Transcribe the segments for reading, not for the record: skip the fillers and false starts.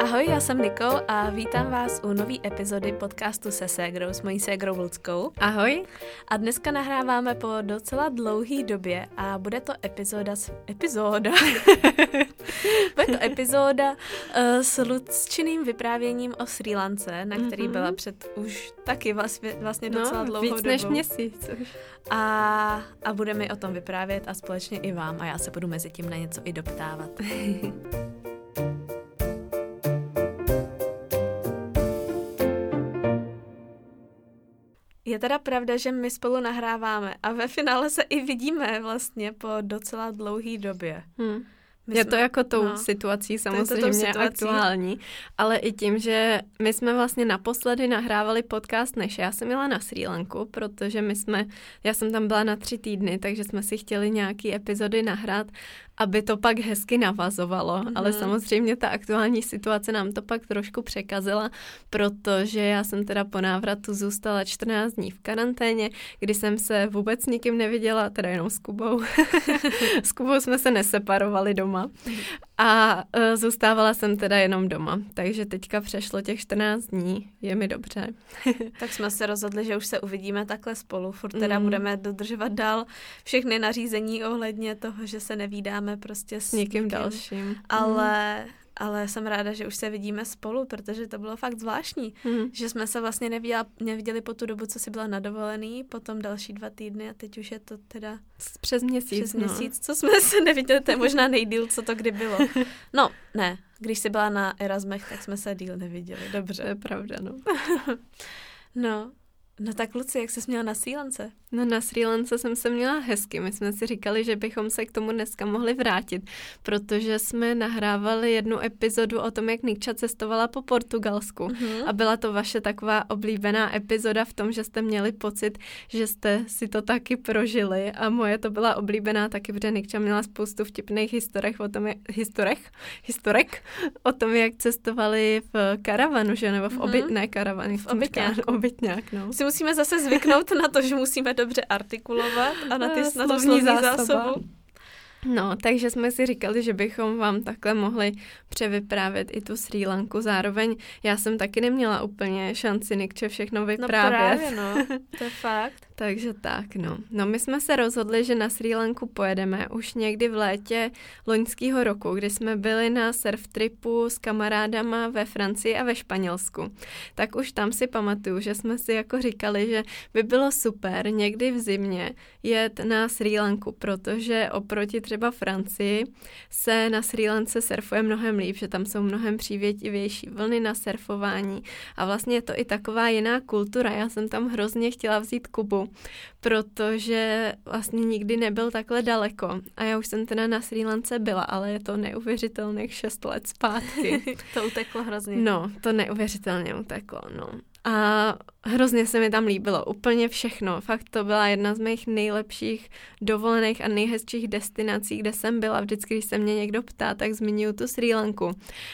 Ahoj, já jsem Nikou a vítám vás u nový epizody podcastu se ségrou, s mojí ségrou Luckou. Ahoj. A dneska nahráváme po docela dlouhý době a bude to epizoda s Lucčiným vyprávěním o Srí Lance, na který byla před už taky vlastně docela dlouhou dobu. Víc než měsíc. A bude mi o tom vyprávět a společně i vám a já se budu mezi tím na něco i doptávat. Je teda pravda, že my spolu nahráváme a ve finále se i vidíme vlastně po docela dlouhý době. Je to jako tou situací samozřejmě aktuální, ale i tím, že my jsme vlastně naposledy nahrávali podcast, než já jsem jela na Srí Lanku, protože já jsem tam byla na 3 týdny, takže jsme si chtěli nějaký epizody nahrát, aby to pak hezky navazovalo, ale samozřejmě ta aktuální situace nám to pak trošku překazila, protože já jsem teda po návratu zůstala 14 dní v karanténě, kdy jsem se vůbec s nikým neviděla, teda jenom s Kubou. S Kubou jsme se neseparovali doma a zůstávala jsem teda jenom doma, takže teďka přešlo těch 14 dní, je mi dobře. Tak jsme se rozhodli, že už se uvidíme takhle spolu, furt teda budeme dodržovat dál všechny nařízení ohledně toho, že se nevídáme prostě s někým dalším. Ale jsem ráda, že už se vidíme spolu, protože to bylo fakt zvláštní, že jsme se vlastně neviděli po tu dobu, co jsi byla na dovolený, potom další 2 týdny a teď už je to teda přes měsíc, co jsme se neviděli, to je možná nejdýl, co to kdy bylo. No, ne, když jsi byla na Erasmech, tak jsme se díl neviděli, dobře. To je pravda, no. No tak Luci, jak jsi měla na Srí Lance? No na Srí Lance jsem se měla hezky. My jsme si říkali, že bychom se k tomu dneska mohli vrátit, protože jsme nahrávali jednu epizodu o tom, jak Nikča cestovala po Portugalsku. A byla to vaše taková oblíbená epizoda v tom, že jste měli pocit, že jste si to taky prožili a moje to byla oblíbená taky, protože Nikča měla spoustu vtipných historek o tom, jak cestovali v karavanu, že? Nebo v obytňák, no. Musíme zase zvyknout na to, že musíme dobře artikulovat a na ty slovní zásobu. No, takže jsme si říkali, že bychom vám takhle mohli převyprávět i tu Srí Lanku. Zároveň já jsem taky neměla úplně šanci Nikče všechno vyprávět. No právě, no. To je fakt. Takže tak, no. No my jsme se rozhodli, že na Srí Lanku pojedeme už někdy v létě loňského roku, kdy jsme byli na surf tripu s kamarádama ve Francii a ve Španělsku. Tak už tam si pamatuju, že jsme si jako říkali, že by bylo super někdy v zimě jet na Srí Lanku, protože oproti třeba Francii se na Srí Lance surfuje mnohem líp, že tam jsou mnohem přívětivější vlny na surfování a vlastně je to i taková jiná kultura. Já jsem tam hrozně chtěla vzít Kubu, protože vlastně nikdy nebyl takhle daleko a já už jsem teda na Srí Lance byla, ale je to neuvěřitelných 6 let zpátky. To uteklo hrozně. No, to neuvěřitelně uteklo, no. A hrozně se mi tam líbilo, úplně všechno. Fakt to byla jedna z mých nejlepších dovolených a nejhezčích destinací, kde jsem byla. Vždycky, když se mě někdo ptá, tak zmiňuji tu Srí Lanku.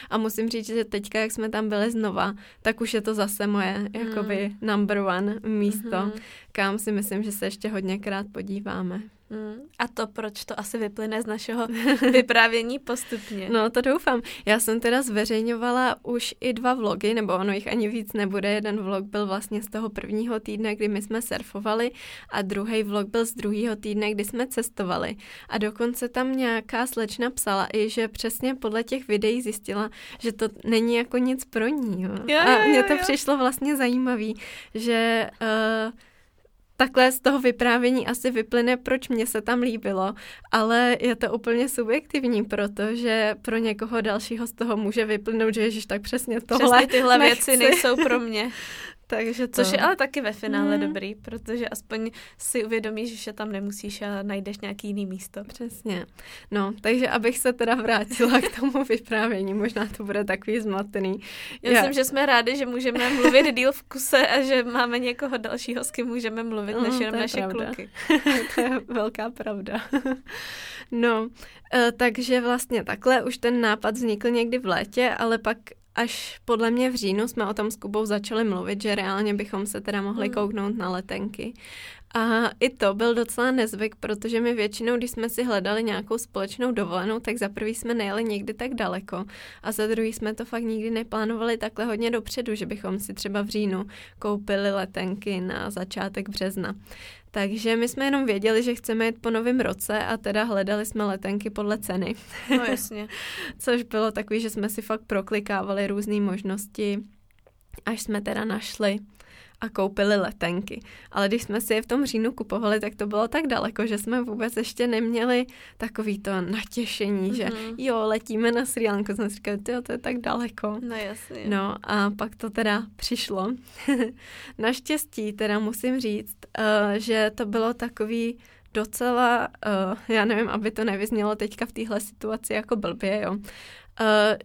A musím říct, že teďka, jak jsme tam byli znova, tak už je to zase moje jakoby number 1 místo, kam si myslím, že se ještě hodněkrát podíváme. A to, proč to asi vyplyne z našeho vyprávění postupně. No, to doufám. Já jsem teda zveřejňovala už i 2 vlogy, nebo ono jich ani víc nebude. Jeden vlog byl vlastně z toho 1. týdne, kdy my jsme surfovali a 2. vlog byl z 2. týdne, kdy jsme cestovali. A dokonce tam nějaká slečna psala i, že přesně podle těch videí zjistila, že to není jako nic pro ní. Jo. Přišlo vlastně zajímavý, že... Takhle z toho vyprávění asi vyplyne, proč mě se tam líbilo, ale je to úplně subjektivní, protože pro někoho dalšího z toho může vyplynout, že ježiš, tak přesně tohle nechci. Přesně tyhle věci nejsou pro mě. Takže to. Což je ale taky ve finále dobrý, protože aspoň si uvědomíš, že tam nemusíš a najdeš nějaký jiný místo. Přesně. No, takže abych se teda vrátila k tomu vyprávění, možná to bude takový zmatený. Já myslím, že jsme rádi, že můžeme mluvit díl v kuse a že máme někoho dalšího, s kým můžeme mluvit, než jenom naše kluky. To je velká pravda. No, takže vlastně takhle už ten nápad vznikl někdy v létě, ale pak až podle mě v říjnu jsme o tom s Kubou začali mluvit, že reálně bychom se teda mohli kouknout na letenky. A i to byl docela nezvyk, protože my většinou, když jsme si hledali nějakou společnou dovolenou, tak za prvý jsme nejeli nikdy tak daleko a za druhý jsme to fakt nikdy neplánovali takhle hodně dopředu, že bychom si třeba v říjnu koupili letenky na začátek března. Takže my jsme jenom věděli, že chceme jít po novém roce a teda hledali jsme letenky podle ceny. No jasně. Což bylo takový, že jsme si fakt proklikávali různé možnosti, až jsme teda našli a koupili letenky. Ale když jsme si je v tom říjnu kupovali, tak to bylo tak daleko, že jsme vůbec ještě neměli takový to natěšení, že jo, letíme na Sri Lanku. Jsem si říkala, jo, to je tak daleko. No jasně. No a pak to teda přišlo. Naštěstí teda musím říct, že to bylo takový docela, já nevím, aby to nevyznělo teďka v téhle situaci jako blbě, jo.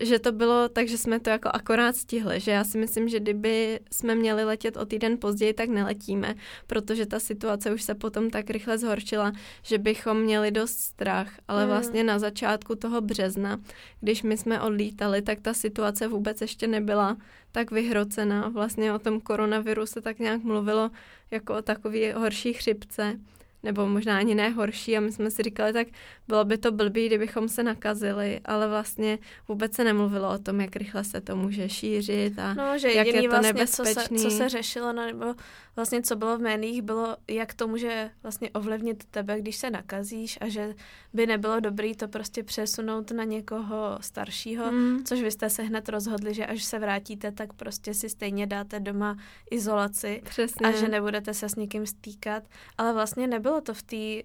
Že to bylo tak, že jsme to jako akorát stihli, že já si myslím, že kdyby jsme měli letět o týden později, tak neletíme, protože ta situace už se potom tak rychle zhoršila, že bychom měli dost strach, ale vlastně na začátku toho března, když my jsme odlítali, tak ta situace vůbec ještě nebyla tak vyhrocená. Vlastně o tom koronaviru se tak nějak mluvilo jako o takový horší chřipce, nebo možná ani ne horší, a my jsme si říkali, tak bylo by to blbý, kdybychom se nakazili, ale vlastně vůbec se nemluvilo o tom, jak rychle se to může šířit a no, že jak je to vlastně nebezpečný. Co se řešilo, nebo vlastně co bylo v médiích, bylo, jak to může vlastně ovlivnit tebe, když se nakazíš, a že by nebylo dobrý to prostě přesunout na někoho staršího, což vy jste se hned rozhodli, že až se vrátíte, tak prostě si stejně dáte doma izolaci. Přesně. A že nebudete se s nikým stýkat, ale vlastně nebylo to v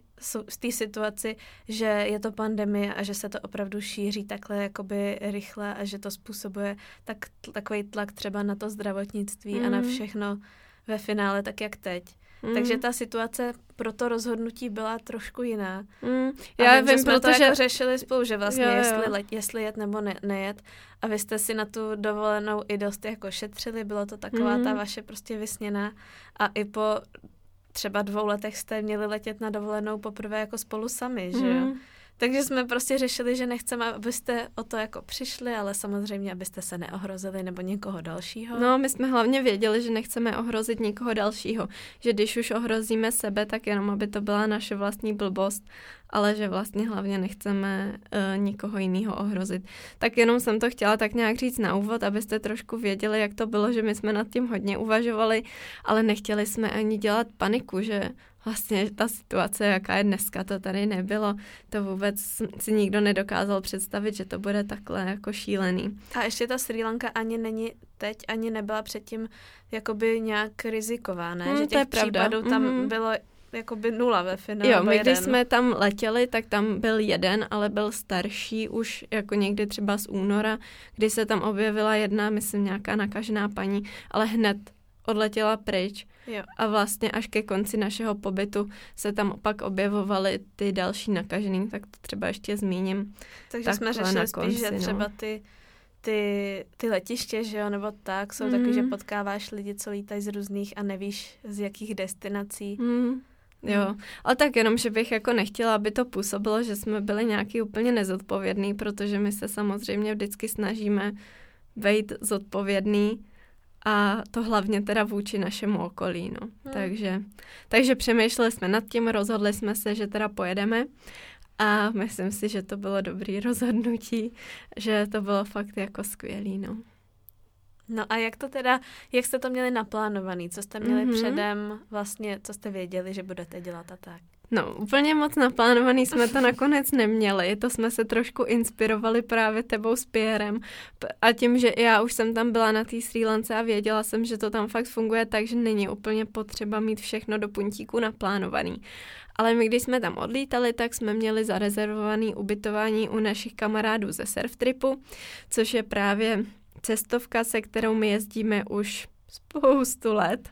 té situaci, že je to pandemie a že se to opravdu šíří takhle jakoby rychle a že to způsobuje takový tlak třeba na to zdravotnictví a na všechno ve finále, tak jak teď. Takže ta situace pro to rozhodnutí byla trošku jiná. Já vím, že jsme to jako řešili spolu, že vlastně jo. Jestli jet nebo nejet. A vy jste si na tu dovolenou i dost jako šetřili, bylo to taková ta vaše prostě vysněná, a i po třeba 2 letech jste měli letět na dovolenou poprvé jako spolu sami, že jo? Takže jsme prostě řešili, že nechceme, abyste o to jako přišli, ale samozřejmě, abyste se neohrozili nebo někoho dalšího. No, my jsme hlavně věděli, že nechceme ohrozit nikoho dalšího. Že když už ohrozíme sebe, tak jenom, aby to byla naše vlastní blbost, ale že vlastně hlavně nechceme nikoho jiného ohrozit. Tak jenom jsem to chtěla tak nějak říct na úvod, abyste trošku věděli, jak to bylo, že my jsme nad tím hodně uvažovali, ale nechtěli jsme ani dělat paniku, že vlastně ta situace, jaká je dneska, to tady nebylo. To vůbec si nikdo nedokázal představit, že to bude takhle jako šílený. A ještě ta Srí Lanka ani není teď, ani nebyla předtím jakoby nějak riziková, ne? Že těch případů tam bylo jakoby 0 ve finále. Jo, my když jsme tam letěli, tak tam byl 1, ale byl starší už jako někdy třeba z února, kdy se tam objevila 1, myslím nějaká nakažená paní, ale hned odletěla pryč. Jo. A vlastně až ke konci našeho pobytu se tam opak objevovaly ty další nakažený, tak to třeba ještě zmíním. Takže jsme řešili spíš, že třeba ty letiště, že jo, nebo tak, jsou takový, že potkáváš lidi, co lítají z různých a nevíš, z jakých destinací. Jo, ale tak jenom, že bych jako nechtěla, aby to působilo, že jsme byli nějaký úplně nezodpovědný, protože my se samozřejmě vždycky snažíme být zodpovědný, a to hlavně teda vůči našemu okolí, no. Takže přemýšleli jsme nad tím, rozhodli jsme se, že teda pojedeme, a myslím si, že to bylo dobrý rozhodnutí, že to bylo fakt jako skvělý, no. No a jak jste to měli naplánovaný? Co jste měli předem vlastně, co jste věděli, že budete dělat a tak? No, úplně moc naplánovaný jsme to nakonec neměli. To jsme se trošku inspirovali právě tebou s Pierrem. A tím, že já už jsem tam byla na té Srí Lance a věděla jsem, že to tam fakt funguje, takže není úplně potřeba mít všechno do puntíku naplánovaný. Ale my, když jsme tam odlítali, tak jsme měli zarezervované ubytování u našich kamarádů ze surftripu, což je právě cestovka, se kterou my jezdíme už spoustu let.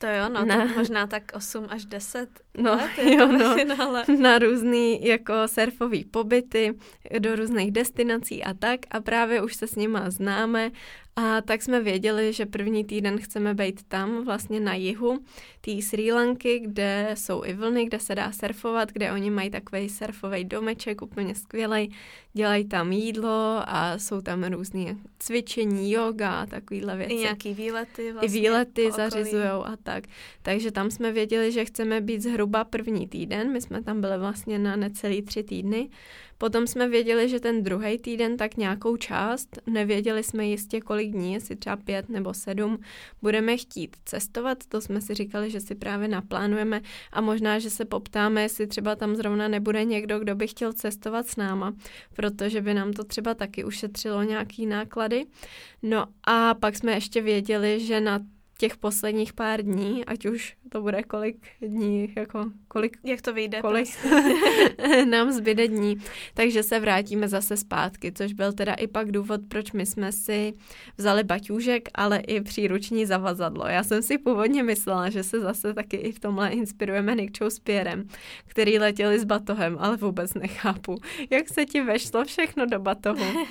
To jo, no, tak možná tak 8 až 10 let je to ve finále. Na různý jako surfový pobyty, do různých destinací a tak, a právě už se s nima známe, a tak jsme věděli, že první týden chceme být tam, vlastně na jihu té té Srí Lanky, kde jsou i vlny, kde se dá surfovat, kde oni mají takový surfový domeček, úplně skvělej, dělají tam jídlo a jsou tam různé cvičení, yoga a takovýhle věci. I nějaký výlety vlastně. I výlety zařizujou a tak. Takže tam jsme věděli, že chceme být zhruba první týden, my jsme tam byli vlastně na necelý 3 týdny. Potom jsme věděli, že ten druhý týden tak nějakou část, nevěděli jsme jistě kolik dní, jestli třeba 5 nebo 7, budeme chtít cestovat, to jsme si říkali, že si právě naplánujeme a možná, že se poptáme, jestli třeba tam zrovna nebude někdo, kdo by chtěl cestovat s náma, protože by nám to třeba taky ušetřilo nějaký náklady. No a pak jsme ještě věděli, že na těch posledních pár dní, ať už to bude kolik dní, jak to vyjde, kolik nám zbyde dní. Takže se vrátíme zase zpátky, což byl teda i pak důvod, proč my jsme si vzali baťůžek, ale i příruční zavazadlo. Já jsem si původně myslela, že se zase taky i v tomhle inspirujeme Nikčou s Pierrem, který letěli s batohem, ale vůbec nechápu, jak se ti vešlo všechno do batohu.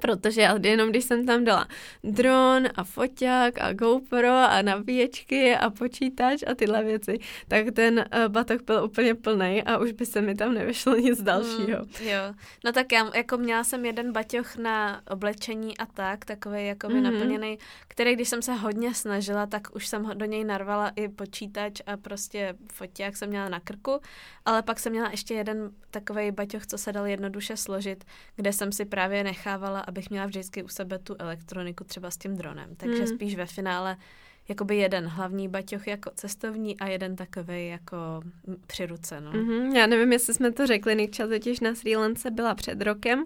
Protože já jenom když jsem tam dala dron a foťák a GoPro a nabíječky a počítač a tyhle věci, tak ten batoh byl úplně plnej a už by se mi tam nevyšlo nic dalšího. Jo. No tak já jako měla jsem jeden baťoch na oblečení a tak, takovej jako by naplněný, který když jsem se hodně snažila, tak už jsem do něj narvala i počítač a prostě foťák jsem měla na krku, ale pak jsem měla ještě jeden takovej baťoch, co se dal jednoduše složit, kde jsem si právě nechávala, abych měla vždycky u sebe tu elektroniku třeba s tím dronem. Takže spíš ve finále jakoby jeden hlavní baťoch jako cestovní a jeden takovej jako při ruce, no. Já nevím, jestli jsme to řekli, Nikča totiž na Srí Lance byla před rokem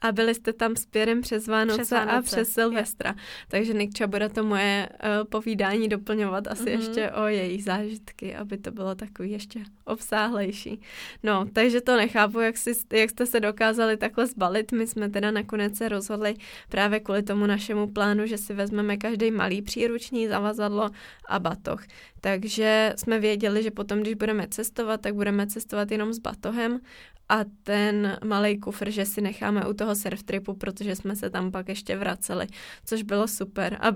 a byli jste tam s Pierrem přes Vánoce a přes Silvestra. Je. Takže Nikča bude to moje povídání doplňovat asi ještě o jejich zážitky, aby to bylo takový ještě obsáhlejší. No, takže to nechápu, jak jste se dokázali takhle zbalit. My jsme teda nakonec se rozhodli právě kvůli tomu našemu plánu, že si vezmeme každý malý příruční zavazadlo a batoh. Takže jsme věděli, že potom, když budeme cestovat, tak budeme cestovat jenom s batohem a ten malej kufr, že si necháme u toho surftripu, protože jsme se tam pak ještě vraceli, což bylo super. A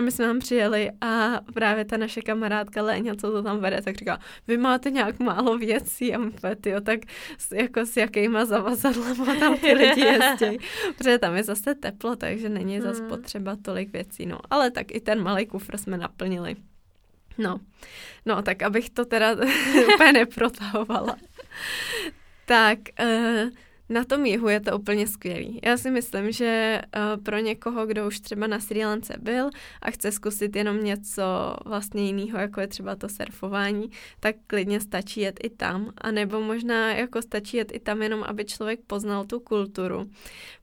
my jsme tam přijeli a právě ta naše kamarádka Léňa, co to tam vede, tak říkala, vy máte nějak málo věcí, tak jako s jakýma zavazadlama tam ty lidi jezdí. Protože tam je zase teplo, takže není zase potřeba tolik věcí. No, ale tak i ten malej kufr jsme naplnili. No, tak abych to teda úplně neprotahovala. Tak na tom jihu je to úplně skvělý. Já si myslím, že pro někoho, kdo už třeba na Srí Lance byl a chce zkusit jenom něco vlastně jiného, jako je třeba to surfování, tak klidně stačí jet i tam. A nebo možná jako stačí jet i tam jenom, aby člověk poznal tu kulturu.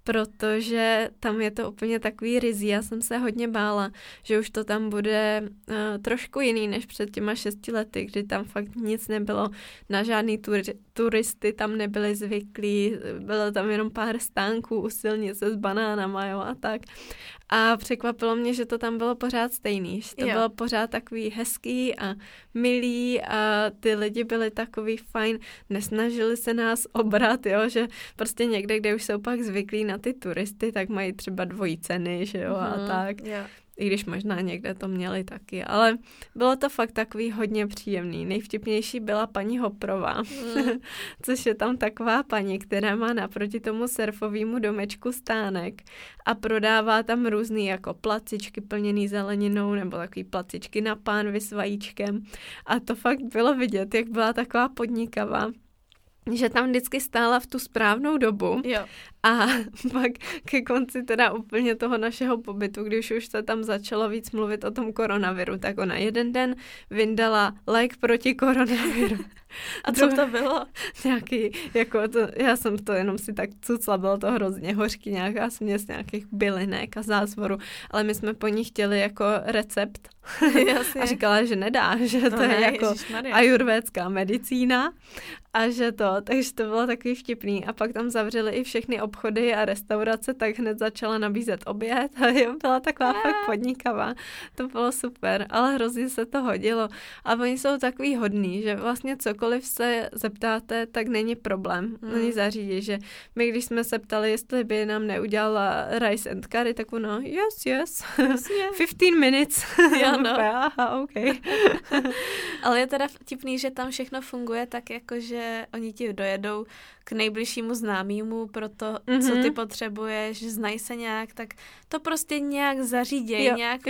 Protože tam je to úplně takový rizí. Já jsem se hodně bála, že už to tam bude trošku jiný než před těma 6 lety, kdy tam fakt nic nebylo, na žádný turisty tam nebyli zvyklí, bylo tam jenom pár stánků u silnice s banánama, jo, a tak. A překvapilo mě, že to tam bylo pořád stejný, že to bylo pořád takový hezký a milý a ty lidi byli takový fajn, nesnažili se nás obrat, jo, že prostě někde, kde už jsou pak zvyklí na ty turisty, tak mají třeba 2 ceny, že jo, a tak. Yeah. I když možná někde to měli taky, ale bylo to fakt takový hodně příjemný. Nejvtipnější byla paní Hoprová, což je tam taková paní, která má naproti tomu surfovému domečku stánek a prodává tam různý jako placičky plněný zeleninou nebo takový placičky na pánvi s vajíčkem. A to fakt bylo vidět, jak byla taková podnikavá, že tam vždycky stála v tu správnou dobu. Jo. A pak ke konci teda úplně toho našeho pobytu, když už se tam začalo víc mluvit o tom koronaviru, tak ona jeden den vyndala lék proti koronaviru. A co to bylo? Nějaký, jako to, já jsem to jenom si tak cucla, bylo to hrozně hořký, nějaká směs nějakých bylinek a zázvoru, ale my jsme po ní chtěli jako recept. A říkala, že nedá, že to je jako ajurvédská medicína a že to, takže to bylo takový vtipný. A pak tam zavřeli i všechny obchody a restaurace, tak hned začala nabízet oběd a byla taková fakt podnikavá. To bylo super, ale hrozně se to hodilo. A oni jsou takový hodný, že vlastně cokoliv se zeptáte, tak není problém. Oni zařídí, že my, když jsme se ptali, jestli by nám neudělala rice and curry, tak ono, yes, 15 minutes. Jo, no. Aha, okay. Ale je teda vtipný, že tam všechno funguje tak, jako že oni ti dojedou k nejbližšímu známému pro to, co ty potřebuješ, znají se nějak, tak to prostě nějak zaříděj, nějak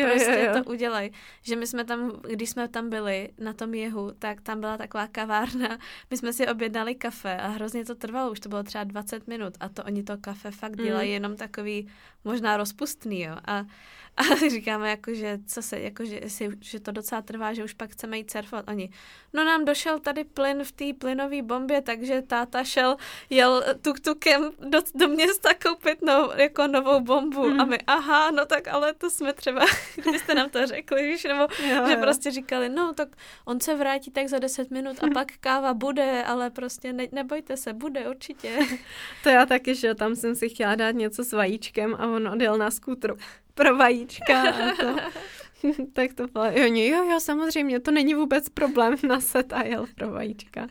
to udělej. Že my jsme tam, když jsme tam byli na tom jihu, tak tam byla taková kavárna, my jsme si objednali kafe a hrozně to trvalo, už to bylo třeba 20 minut a to oni to kafe fakt dělají jenom takový možná rozpustný, jo. A říkáme, jakože, že to docela trvá, že už pak chceme jít surfovat. Oni, no nám došel tady plyn v té plynové bombě, takže táta jel tuk-tukem do města koupit novou bombu. A my, aha, no tak ale to jsme třeba, kdybyste nám to řekli, víš, nebo že prostě říkali, no tak on se vrátí tak za 10 minut a pak káva bude, ale prostě nebojte se, bude určitě. To já taky, že tam jsem si chtěla dát něco s vajíčkem a on odjel na skútru pro vajíčka a to. Tak to bylo, jo, samozřejmě, to není vůbec problém, naset a jel pro vajíčka.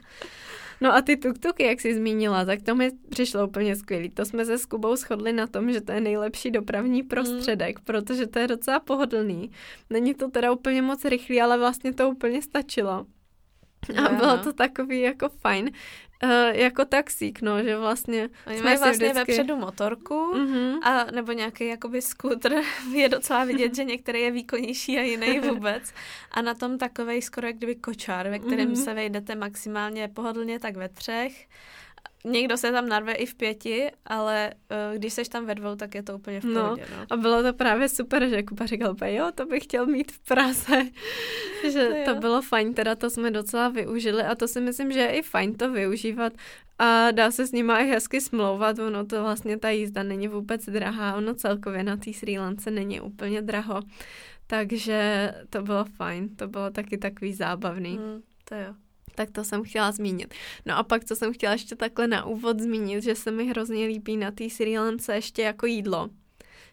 No a ty tuk-tuky, jak jsi zmínila, tak to mi přišlo úplně skvělý. To jsme se s Kubou shodli na tom, že to je nejlepší dopravní prostředek, protože to je docela pohodlný. Není to teda úplně moc rychlý, ale vlastně to úplně stačilo. A bylo to takový jako fajn, jako taxík, no, že vlastně... Oni mají vlastně vždycky... vepředu motorku a nebo nějaký jakoby skútr. Je docela vidět, že některý je výkonnější a jiný vůbec. A na tom takovej skoro jak kdyby kočár, ve kterém se vejdete maximálně pohodlně tak ve 3. Někdo se tam narve i v 5, ale když seš tam ve 2, tak je to úplně v pohodě. No. A bylo to právě super, že Kuba říkal, jo, to bych chtěl mít v Praze. Že to bylo fajn, teda to jsme docela využili a to si myslím, že je i fajn to využívat a dá se s nima i hezky smlouvat, ono to vlastně ta jízda není vůbec drahá, ono celkově na té Srí Lance není úplně draho. Takže to bylo fajn, to bylo taky takový zábavný. To jo. Tak to jsem chtěla zmínit. No a pak, co jsem chtěla ještě takhle na úvod zmínit, že se mi hrozně líbí na té Srí Lance ještě jako jídlo.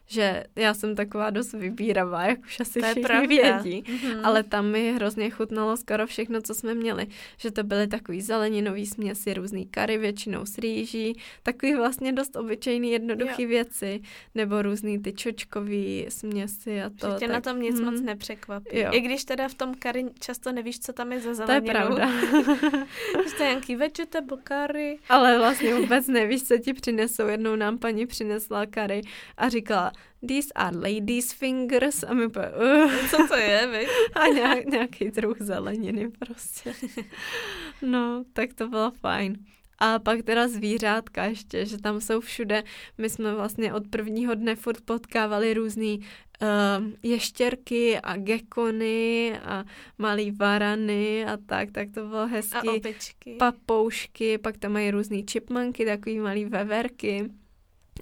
Že já jsem taková dost vybíravá, jak už asi všichni vědí. Ale tam mi hrozně chutnalo skoro všechno, co jsme měli. Že to byly takový zeleninový směsi, různý curry, většinou s rýží, takový vlastně dost obyčejný, jednoduchý věci. Nebo různý ty čočkový směsi a to. Že tě tak, na tom nic moc nepřekvapí. Jo. I když teda v tom curry často nevíš, co tam je za zeleninu. To je pravda. To je nějaký vegetable curry. Ale vlastně vůbec nevíš, co ti přinesou. Jednou nám paní přinesla curry a říkala, these are ladies fingers. A my pojďme, co to je, vy? A nějaký druh zeleniny prostě. No, tak to bylo fajn. A pak teda zvířátka ještě, že tam jsou všude. My jsme vlastně od prvního dne furt potkávali různý ještěrky a gekony a malý varany a tak to bylo hezky. A opičky. Papoušky, pak tam mají různý chipmunky, takový malý veverky.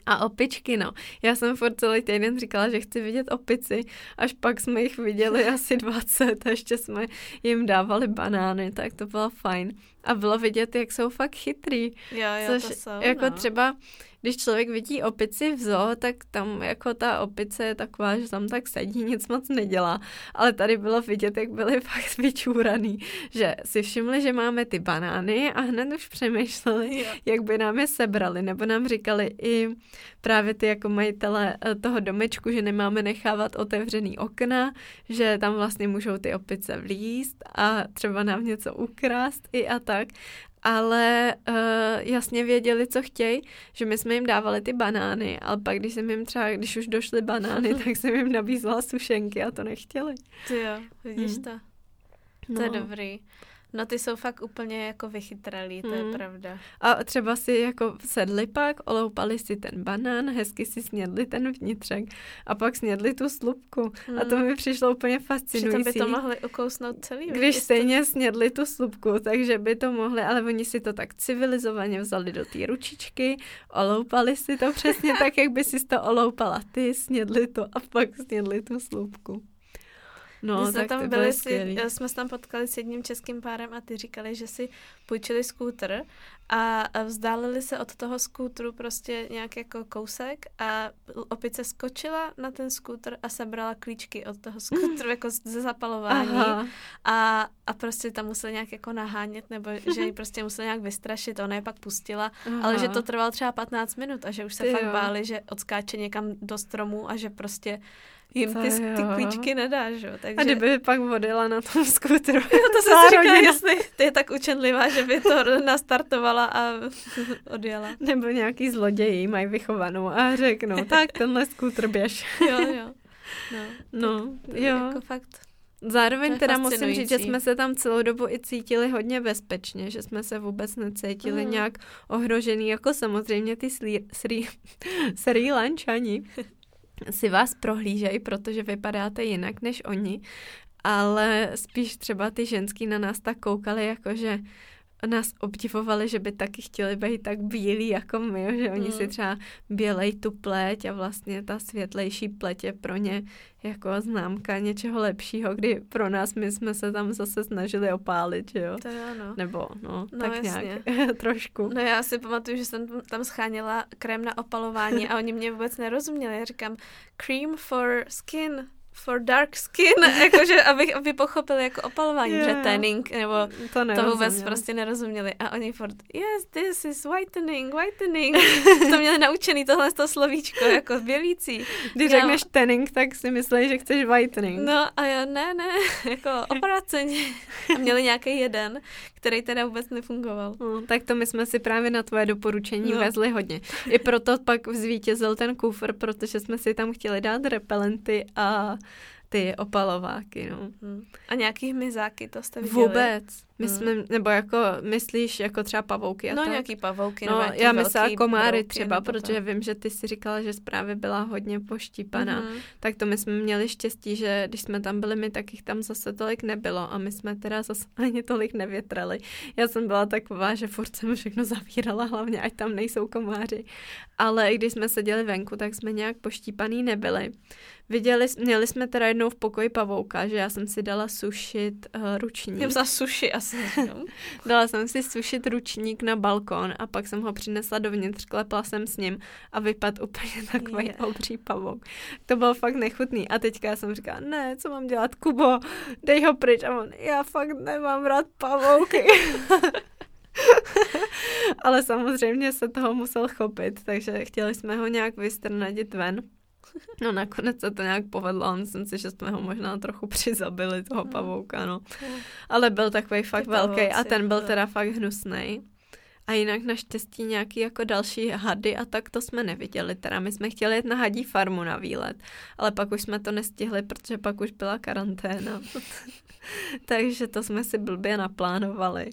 A opičky, no. Já jsem furt celý týden říkala, že chci vidět opici, až pak jsme jich viděli asi 20 a ještě jsme jim dávali banány, tak to bylo fajn. A bylo vidět, jak jsou fakt chytrý. Jo, což to jsou, jako třeba, když člověk vidí opici v zoo, tak tam jako ta opice je taková, že tam tak sedí, nic moc nedělá. Ale tady bylo vidět, jak byli fakt vyčůraný, že si všimli, že máme ty banány a hned už přemýšleli, jak by nám je sebrali. Nebo nám říkali i právě ty jako majitele toho domečku, že nemáme nechávat otevřený okna, že tam vlastně můžou ty opice vlízt a třeba nám něco ukrást i a tak, ale jasně věděli, co chtějí, že my jsme jim dávali ty banány, ale pak, když už došly banány, tak jsem jim nabízela sušenky a to nechtěli. Ty jo, vidíš to? To je dobrý. No ty jsou fakt úplně jako vychytralí, to je pravda. A třeba si jako sedli pak, oloupali si ten banán, hezky si snědli ten vnitřek a pak snědli tu slupku. A to mi přišlo úplně fascinující. Že by to mohli ukousnout celý. Když stejně snědli tu slupku, takže by to mohli, ale oni si to tak civilizovaně vzali do té ručičky, oloupali si to přesně tak, jak by si to oloupala ty, snědli to a pak snědli tu slupku. No, my jsme tam byli, jsme se tam potkali s jedním českým párem a ty říkali, že si půjčili skútr a vzdálili se od toho skútru prostě nějak jako kousek a opice skočila na ten skútr a sebrala klíčky od toho skútru jako ze zapalování. Aha. A prostě tam musela nějak jako nahánět, nebo že ji prostě musela nějak vystrašit, ona je pak pustila, aha, ale že to trvalo třeba 15 minut a že už se ty fakt jo báli, že odskáče někam do stromu a že prostě jim ty klíčky nedáš, jo. Takže... A kdyby pak vodila na tom skutru. Jo, to jsem si říkala, jasně, ty je tak učenlivá, že by to nastartovala a odjela. Nebo nějaký zloději mají vychovanou a řeknou, tak tenhle skutr běž. Jo, jo. No tak, jo. Jako fakt... Zároveň teda musím říct, že jsme se tam celou dobu i cítili hodně bezpečně, že jsme se vůbec necítili nějak ohrožený, jako samozřejmě ty Srí Lančani si vás prohlížejí, protože vypadáte jinak než oni, ale spíš třeba ty ženský na nás tak koukali, jakože nás obdivovali, že by taky chtěli být tak bílí jako my, že oni si třeba bělej tu pleť a vlastně ta světlejší pleť je pro ně jako známka něčeho lepšího, kdy pro nás my jsme se tam zase snažili opálit, že jo? To jo, no. Nebo, no tak jasně, nějak, trošku. No já si pamatuju, že jsem tam scháněla krém na opalování a oni mě vůbec nerozuměli. Já říkám, cream for skin, for dark skin, jakože aby pochopili jako opalování, yeah, že tanning, nebo to vůbec prostě nerozuměli. A oni furt, yes, this is whitening. To měli naučený tohle z toho slovíčko, jako bělící. Když řekneš tanning, tak si myslíš, že chceš whitening. No a já, ne, jako opráceně. A měli nějaký jeden, který teda vůbec nefungoval. No, tak to my jsme si právě na tvoje doporučení vezli hodně. I proto pak zvítězil ten kufr, protože jsme si tam chtěli dát repelenty a ty opalováky, no. A nějaký hmyzáky, to jste viděli? Vůbec. My jsme, nebo jako, myslíš, jako třeba pavouky a tak? No, nějaký pavouky. No, nebo já myslela komáry třeba, protože vím, že ty jsi říkala, že zprávě byla hodně poštípaná. Tak to my jsme měli štěstí, že když jsme tam byli my, tak jich tam zase tolik nebylo a my jsme teda zase ani tolik nevětrali. Já jsem byla taková, že furt jsem všechno zavírala, hlavně ať tam nejsou komáři. Ale i když jsme seděli venku, tak jsme nějak poštípaný nebyli. Měli jsme teda jednou v pokoji pavouka, že já jsem si dala sušit ručník. Jsem za suši asi. Dala jsem si sušit ručník na balkon a pak jsem ho přinesla dovnitř, klepla jsem s ním a vypadl úplně takový obří pavouk. To bylo fakt nechutný. A teďka jsem říkala, ne, co mám dělat, Kubo, dej ho pryč. A on, já fakt nemám rád pavouky. Ale samozřejmě se toho musel chopit, takže chtěli jsme ho nějak vystrnadit ven. No nakonec se to nějak povedlo a myslím si, že jsme ho možná trochu přizabili, toho pavouka, no. Ale byl takovej fakt velký a ten byl teda fakt hnusnej. A jinak naštěstí nějaký jako další hady a tak to jsme neviděli. Teda my jsme chtěli jít na hadí farmu na výlet, ale pak už jsme to nestihli, protože pak už byla karanténa. Takže to jsme si blbě naplánovali.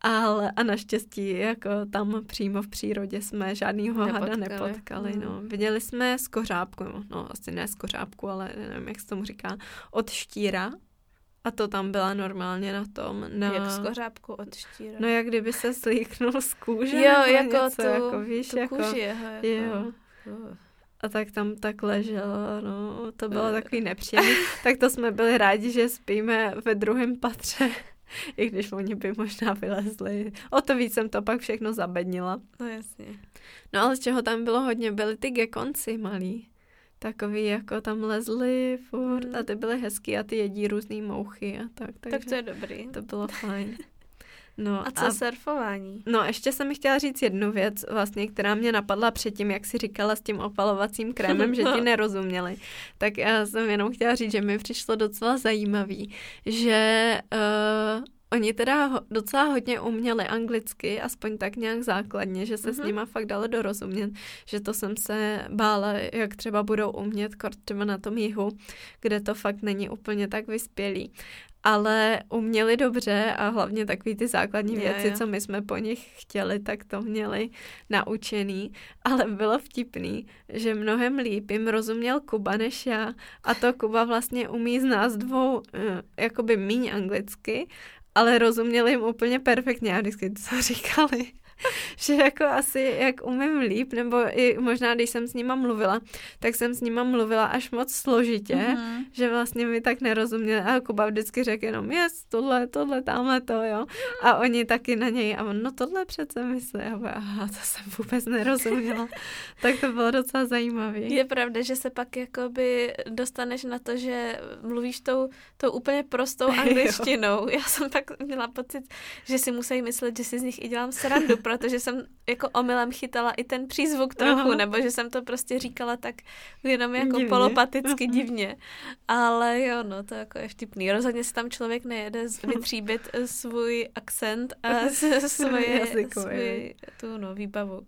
Ale a naštěstí jako tam přímo v přírodě jsme žádnýho hada nepotkali. No. Viděli jsme skořápku, no asi ne skořápku, ale nevím, jak se tomu říká, od štíra. A to tam byla normálně na tom. Jak skořápku od štíra. No jak kdyby se slíknul z kůže. Jo, jako něco, jako víš, tu jako, kůži jeho. Jako. Jo. A tak tam tak leželo, no. To bylo takový nepříjemný. Tak to jsme byli rádi, že spíme ve druhém patře. I když oni by možná vylezli. O to víc jsem to pak všechno zabednila. No jasně. No ale z čeho tam bylo hodně, byly ty gekonci malí. Takový, jako tam lezli furt a ty byly hezký a ty jedí různý mouchy a tak. Tak to je dobrý. To bylo fajn. No, a co surfování? No ještě jsem chtěla říct jednu věc, vlastně, která mě napadla předtím, jak jsi říkala s tím opalovacím krémem, že ti nerozuměli. Tak já jsem jenom chtěla říct, že mi přišlo docela zajímavý, že oni teda docela hodně uměli anglicky, aspoň tak nějak základně, že se s nima fakt dalo dorozumět, že to jsem se bála, jak třeba budou umět třeba na tom jihu, kde to fakt není úplně tak vyspělý. Ale uměli dobře a hlavně takový ty základní věci, co my jsme po nich chtěli, tak to měli naučený. Ale bylo vtipný, že mnohem líp jim rozuměl Kuba než já. A to Kuba vlastně umí z nás dvou jakoby míň anglicky, ale rozuměl jim úplně perfektně. Já vždycky, co říkali. že jako asi jak umím líp, nebo i možná, když jsem s nima mluvila, tak jsem s nima mluvila až moc složitě, mm-hmm. že vlastně mi tak nerozuměli. A Kuba vždycky řekl jenom, yes, tohle, tamhle to, jo. A oni taky na něj a on, no tohle přece myslí. Aha, to jsem vůbec nerozuměla. Tak to bylo docela zajímavé. Je pravda, že se pak jakoby dostaneš na to, že mluvíš tou úplně prostou angličtinou. Já jsem tak měla pocit, že si musí myslet, že si z nich i dělám srandu, protože jsem jako omylem chytala i ten přízvuk trochu, nebo že jsem to prostě říkala tak jenom jako divně. Polopaticky divně. Ale jo, no to jako je vtipný. Rozhodně si tam člověk nejede vytříbit svůj akcent a svoji tu výbavu.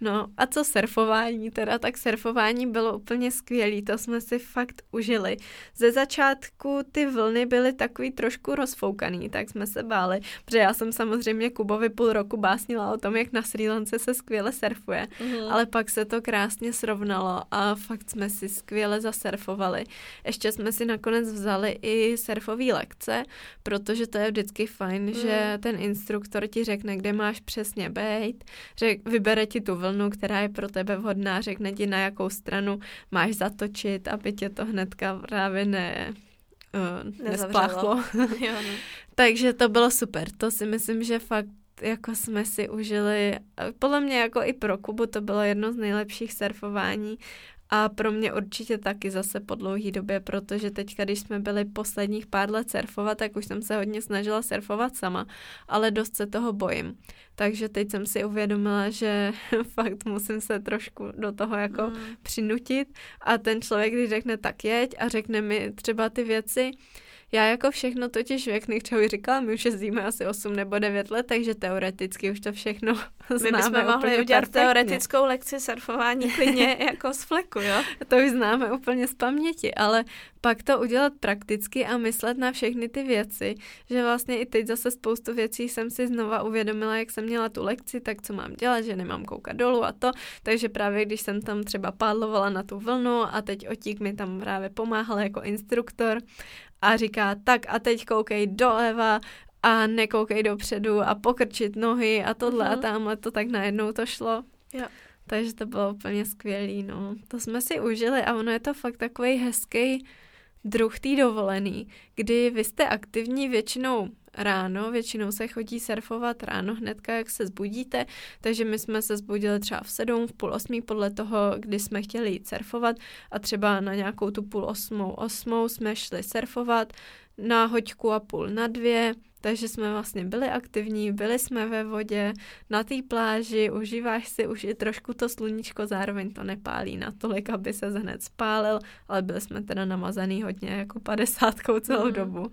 No a co surfování teda, tak surfování bylo úplně skvělý, to jsme si fakt užili. Ze začátku ty vlny byly takový trošku rozfoukaný, tak jsme se báli, protože já jsem samozřejmě Kubovi půl roku básnila o tom, jak na Srí Lance se skvěle surfuje, ale pak se to krásně srovnalo a fakt jsme si skvěle zasurfovali. Ještě jsme si nakonec vzali i surfové lekce, protože to je vždycky fajn, že ten instruktor ti řekne, kde máš přesně bejt, vybere ti tu vlnu, která je pro tebe vhodná, řekne ti, na jakou stranu máš zatočit, aby tě to hnedka právě nespláchlo. Jo, no. Takže to bylo super. To si myslím, že fakt jako jsme si užili. Podle mě jako i pro Kubu to bylo jedno z nejlepších surfování a pro mě určitě taky zase po dlouhý době, protože teďka, když jsme byli posledních pár let surfovat, tak už jsem se hodně snažila surfovat sama, ale dost se toho bojím. Takže teď jsem si uvědomila, že fakt musím se trošku do toho jako přinutit a ten člověk, když řekne tak jeď a řekne mi třeba ty věci, já jako všechno totiž věk Nikčovi říkala, my už jezdíme asi 8 nebo 9 let, takže teoreticky už to všechno známe. My bychom mohli udělat teoretickou lekci surfování klidně jako z fleku, jo? To už známe úplně z paměti, ale pak to udělat prakticky a myslet na všechny ty věci, že vlastně i teď zase spoustu věcí jsem si znova uvědomila, jak jsem měla tu lekci, tak co mám dělat, že nemám koukat dolů a to, takže právě když jsem tam třeba pádlovala na tu vlnu a teď Otík mi tam právě pomáhal jako instruktor a říká, tak a teď koukej doleva a nekoukej dopředu a pokrčit nohy a tohle a tamhle to, tak najednou to šlo. Jo. Takže to bylo úplně skvělý, no. To jsme si užili a ono je to fakt takový hezký druh tý dovolený, kdy vy jste aktivní většinou ráno, většinou se chodí surfovat ráno hnedka, jak se zbudíte, takže my jsme se zbudili třeba v 7, v 7:30 podle toho, kdy jsme chtěli jít surfovat a třeba na nějakou tu 7:30, 8:00 jsme šli surfovat na 1:30 na 2, takže jsme vlastně byli aktivní, byli jsme ve vodě, na té pláži, užíváš si už i trošku to sluníčko, zároveň to nepálí natolik, aby se hned spálil, ale byli jsme teda namazaný hodně jako 50 celou dobu.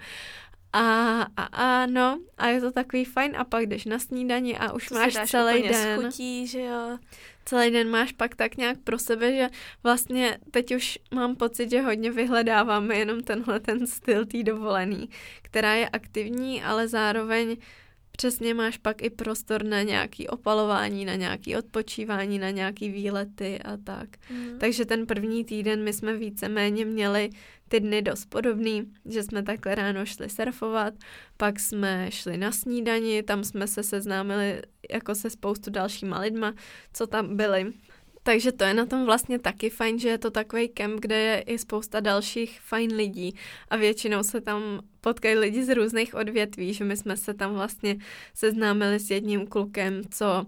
No, a je to takový fajn a pak jdeš na snídani a už to máš celý den. Schutí, že jo? Celý den máš pak tak nějak pro sebe, že vlastně teď už mám pocit, že hodně vyhledáváme jenom tenhle ten styl tý dovolený, která je aktivní, ale zároveň přesně máš pak i prostor na nějaký opalování, na nějaký odpočívání, na nějaký výlety a tak. Takže ten první týden my jsme víceméně měli ty dny dost podobný, že jsme takhle ráno šli surfovat, pak jsme šli na snídani, tam jsme se seznámili jako se spoustu dalšíma lidma, co tam byli. Takže to je na tom vlastně taky fajn, že je to takový kemp, kde je i spousta dalších fajn lidí a většinou se tam potkají lidi z různých odvětví, že my jsme se tam vlastně seznámili s jedním klukem, co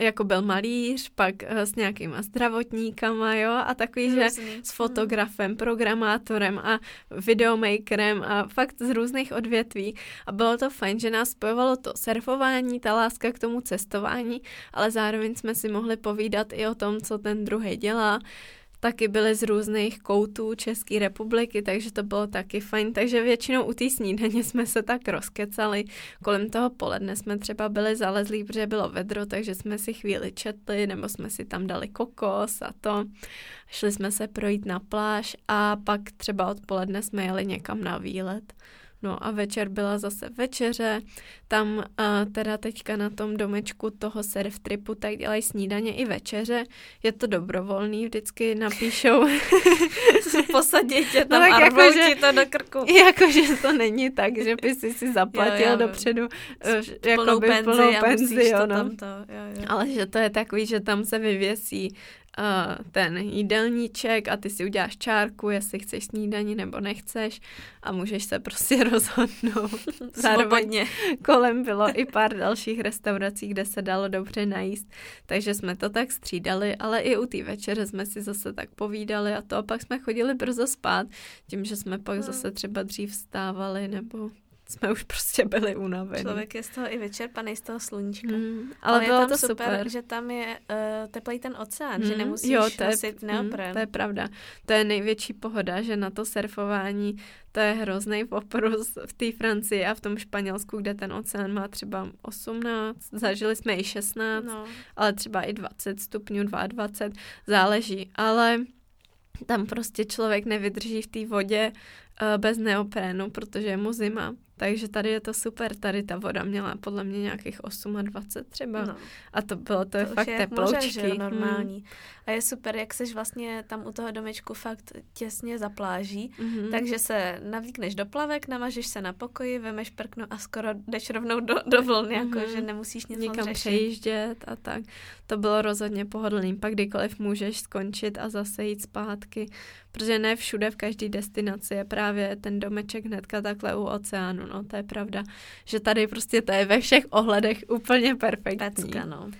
jako byl malíř, pak s nějakýma zdravotníkama, jo, a takový, že s fotografem, programátorem a videomakerem a fakt z různých odvětví a bylo to fajn, že nás spojovalo to surfování, ta láska k tomu cestování, ale zároveň jsme si mohli povídat i o tom, co ten druhý dělá. Taky byly z různých koutů České republiky, takže to bylo taky fajn. Takže většinou u té snídaně jsme se tak rozkecali. Kolem toho poledne jsme třeba byli zalezlí, protože bylo vedro, takže jsme si chvíli četli, nebo jsme si tam dali kokos a to. Šli jsme se projít na pláž a pak třeba odpoledne jsme jeli někam na výlet. No a večer byla zase večeře, tam teda teďka na tom domečku toho surf tripu tak dělají snídaně i večeře, je to dobrovolný, vždycky napíšou posadí tě tam no, a rvou jako, ti to do krku. Jakože to není tak, že by si zaplatil dopředu plnou penzi, ale že to je takový, že tam se vyvěsí ten jídelníček a ty si uděláš čárku, jestli chceš snídani nebo nechceš a můžeš se prostě rozhodnout. Svobodně. Kolem bylo i pár dalších restaurací, kde se dalo dobře najíst, takže jsme to tak střídali, ale i u té večeře jsme si zase tak povídali a to a pak jsme chodili brzo spát, tím, že jsme pak zase třeba dřív vstávali nebo jsme už prostě byli unavení. Člověk je z toho i vyčerpaný, z toho sluníčka. Ale bylo je to super, že tam je teplý ten oceán, že nemusíš nosit neopren. To je pravda. To je největší pohoda, že na to surfování to je hrozný poprus v té Francii a v tom Španělsku, kde ten oceán má třeba 18, zažili jsme i 16, ale třeba i 20 stupňů, 22, záleží. Ale tam prostě člověk nevydrží v té vodě bez neoprénu, protože je mu zima. Takže tady je to super, tady ta voda měla podle mě nějakých 28 třeba. No. A to bylo, to je fakt teploučky. Je normální. A je super, jak seš vlastně tam u toho domečku fakt těsně za pláží, takže se navlíkneš do plavek, namažeš se na pokoji, vemeš prkno a skoro jdeš rovnou do vlny, jako, že nemusíš nic nikam řešit. Přejíždět a tak. To bylo rozhodně pohodlný, pak kdykoliv můžeš skončit a zase jít zpátky, protože ne všude v každé destinaci je právě ten domeček hnedka takhle u oceánu. No, to je pravda, že tady prostě to je ve všech ohledech úplně perfektní. Pecka, no.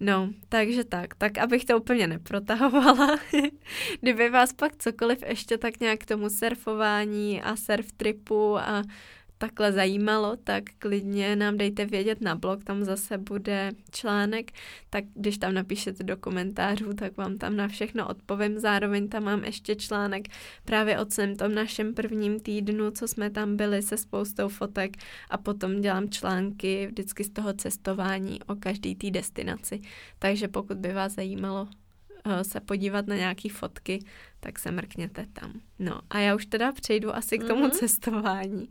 No, takže tak abych to úplně neprotahovala. Kdyby vás pak cokoliv ještě tak nějak k tomu surfování a surf tripu a takhle zajímalo, tak klidně nám dejte vědět na blog, tam zase bude článek, tak když tam napíšete do komentářů, tak vám tam na všechno odpovím. Zároveň tam mám ještě článek právě o celém tom našem prvním týdnu, co jsme tam byli se spoustou fotek a potom dělám články vždycky z toho cestování o každý té destinaci. Takže pokud by vás zajímalo se podívat na nějaký fotky, tak se mrkněte tam. No a já už teda přejdu asi k tomu cestování.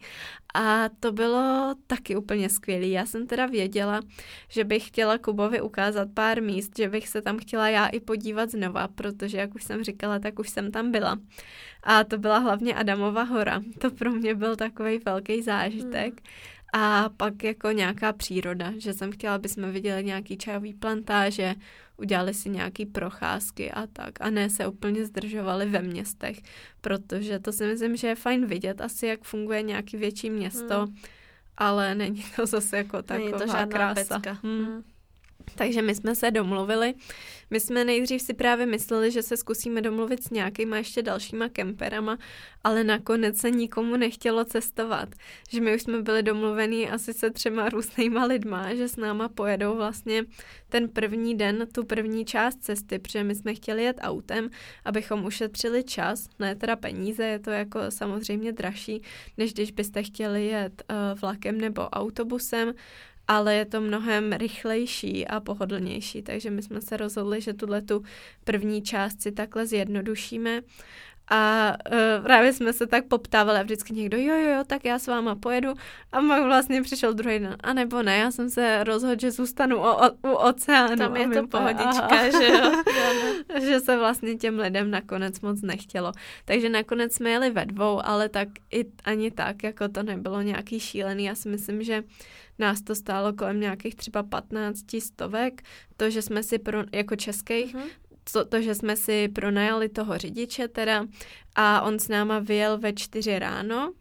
A to bylo taky úplně skvělý. Já jsem teda věděla, že bych chtěla Kubovi ukázat pár míst, že bych se tam chtěla já i podívat znova, protože jak už jsem říkala, tak už jsem tam byla. A to byla hlavně Adamova hora. To pro mě byl takový velký zážitek. A pak jako nějaká příroda, že jsem chtěla, aby jsme viděli nějaký čajový plantáže, udělali si nějaký procházky a tak. A ne se úplně zdržovali ve městech, protože to si myslím, že je fajn vidět asi, jak funguje nějaký větší město, ale není to zase jako taková to žádná krása. Takže my jsme se domluvili. My jsme nejdřív si právě mysleli, že se zkusíme domluvit s nějakýma ještě dalšíma kemperama, ale nakonec se nikomu nechtělo cestovat. Že my už jsme byli domluvení asi se 3 různýma lidma, že s náma pojedou vlastně ten první den, tu první část cesty, protože my jsme chtěli jet autem, abychom ušetřili čas, ne teda peníze, je to jako samozřejmě dražší, než když byste chtěli jet vlakem nebo autobusem, ale je to mnohem rychlejší a pohodlnější, takže my jsme se rozhodli, že tu první část si takhle zjednodušíme a právě jsme se tak poptávali a vždycky někdo, jo, tak já s váma pojedu a pak vlastně přišel druhý den, a nebo ne, já jsem se rozhodl, že zůstanu u oceánu. Tam je to pohodička, že jo. Že se vlastně těm lidem nakonec moc nechtělo. Takže nakonec jsme jeli ve 2, ale tak i ani tak, jako to nebylo nějaký šílený, já si myslím, že nás to stálo kolem nějakých třeba 15 stovek, to, že jsme si jako českých, to, že jsme si pronajali toho řidiče teda a on s náma vyjel ve 4 ráno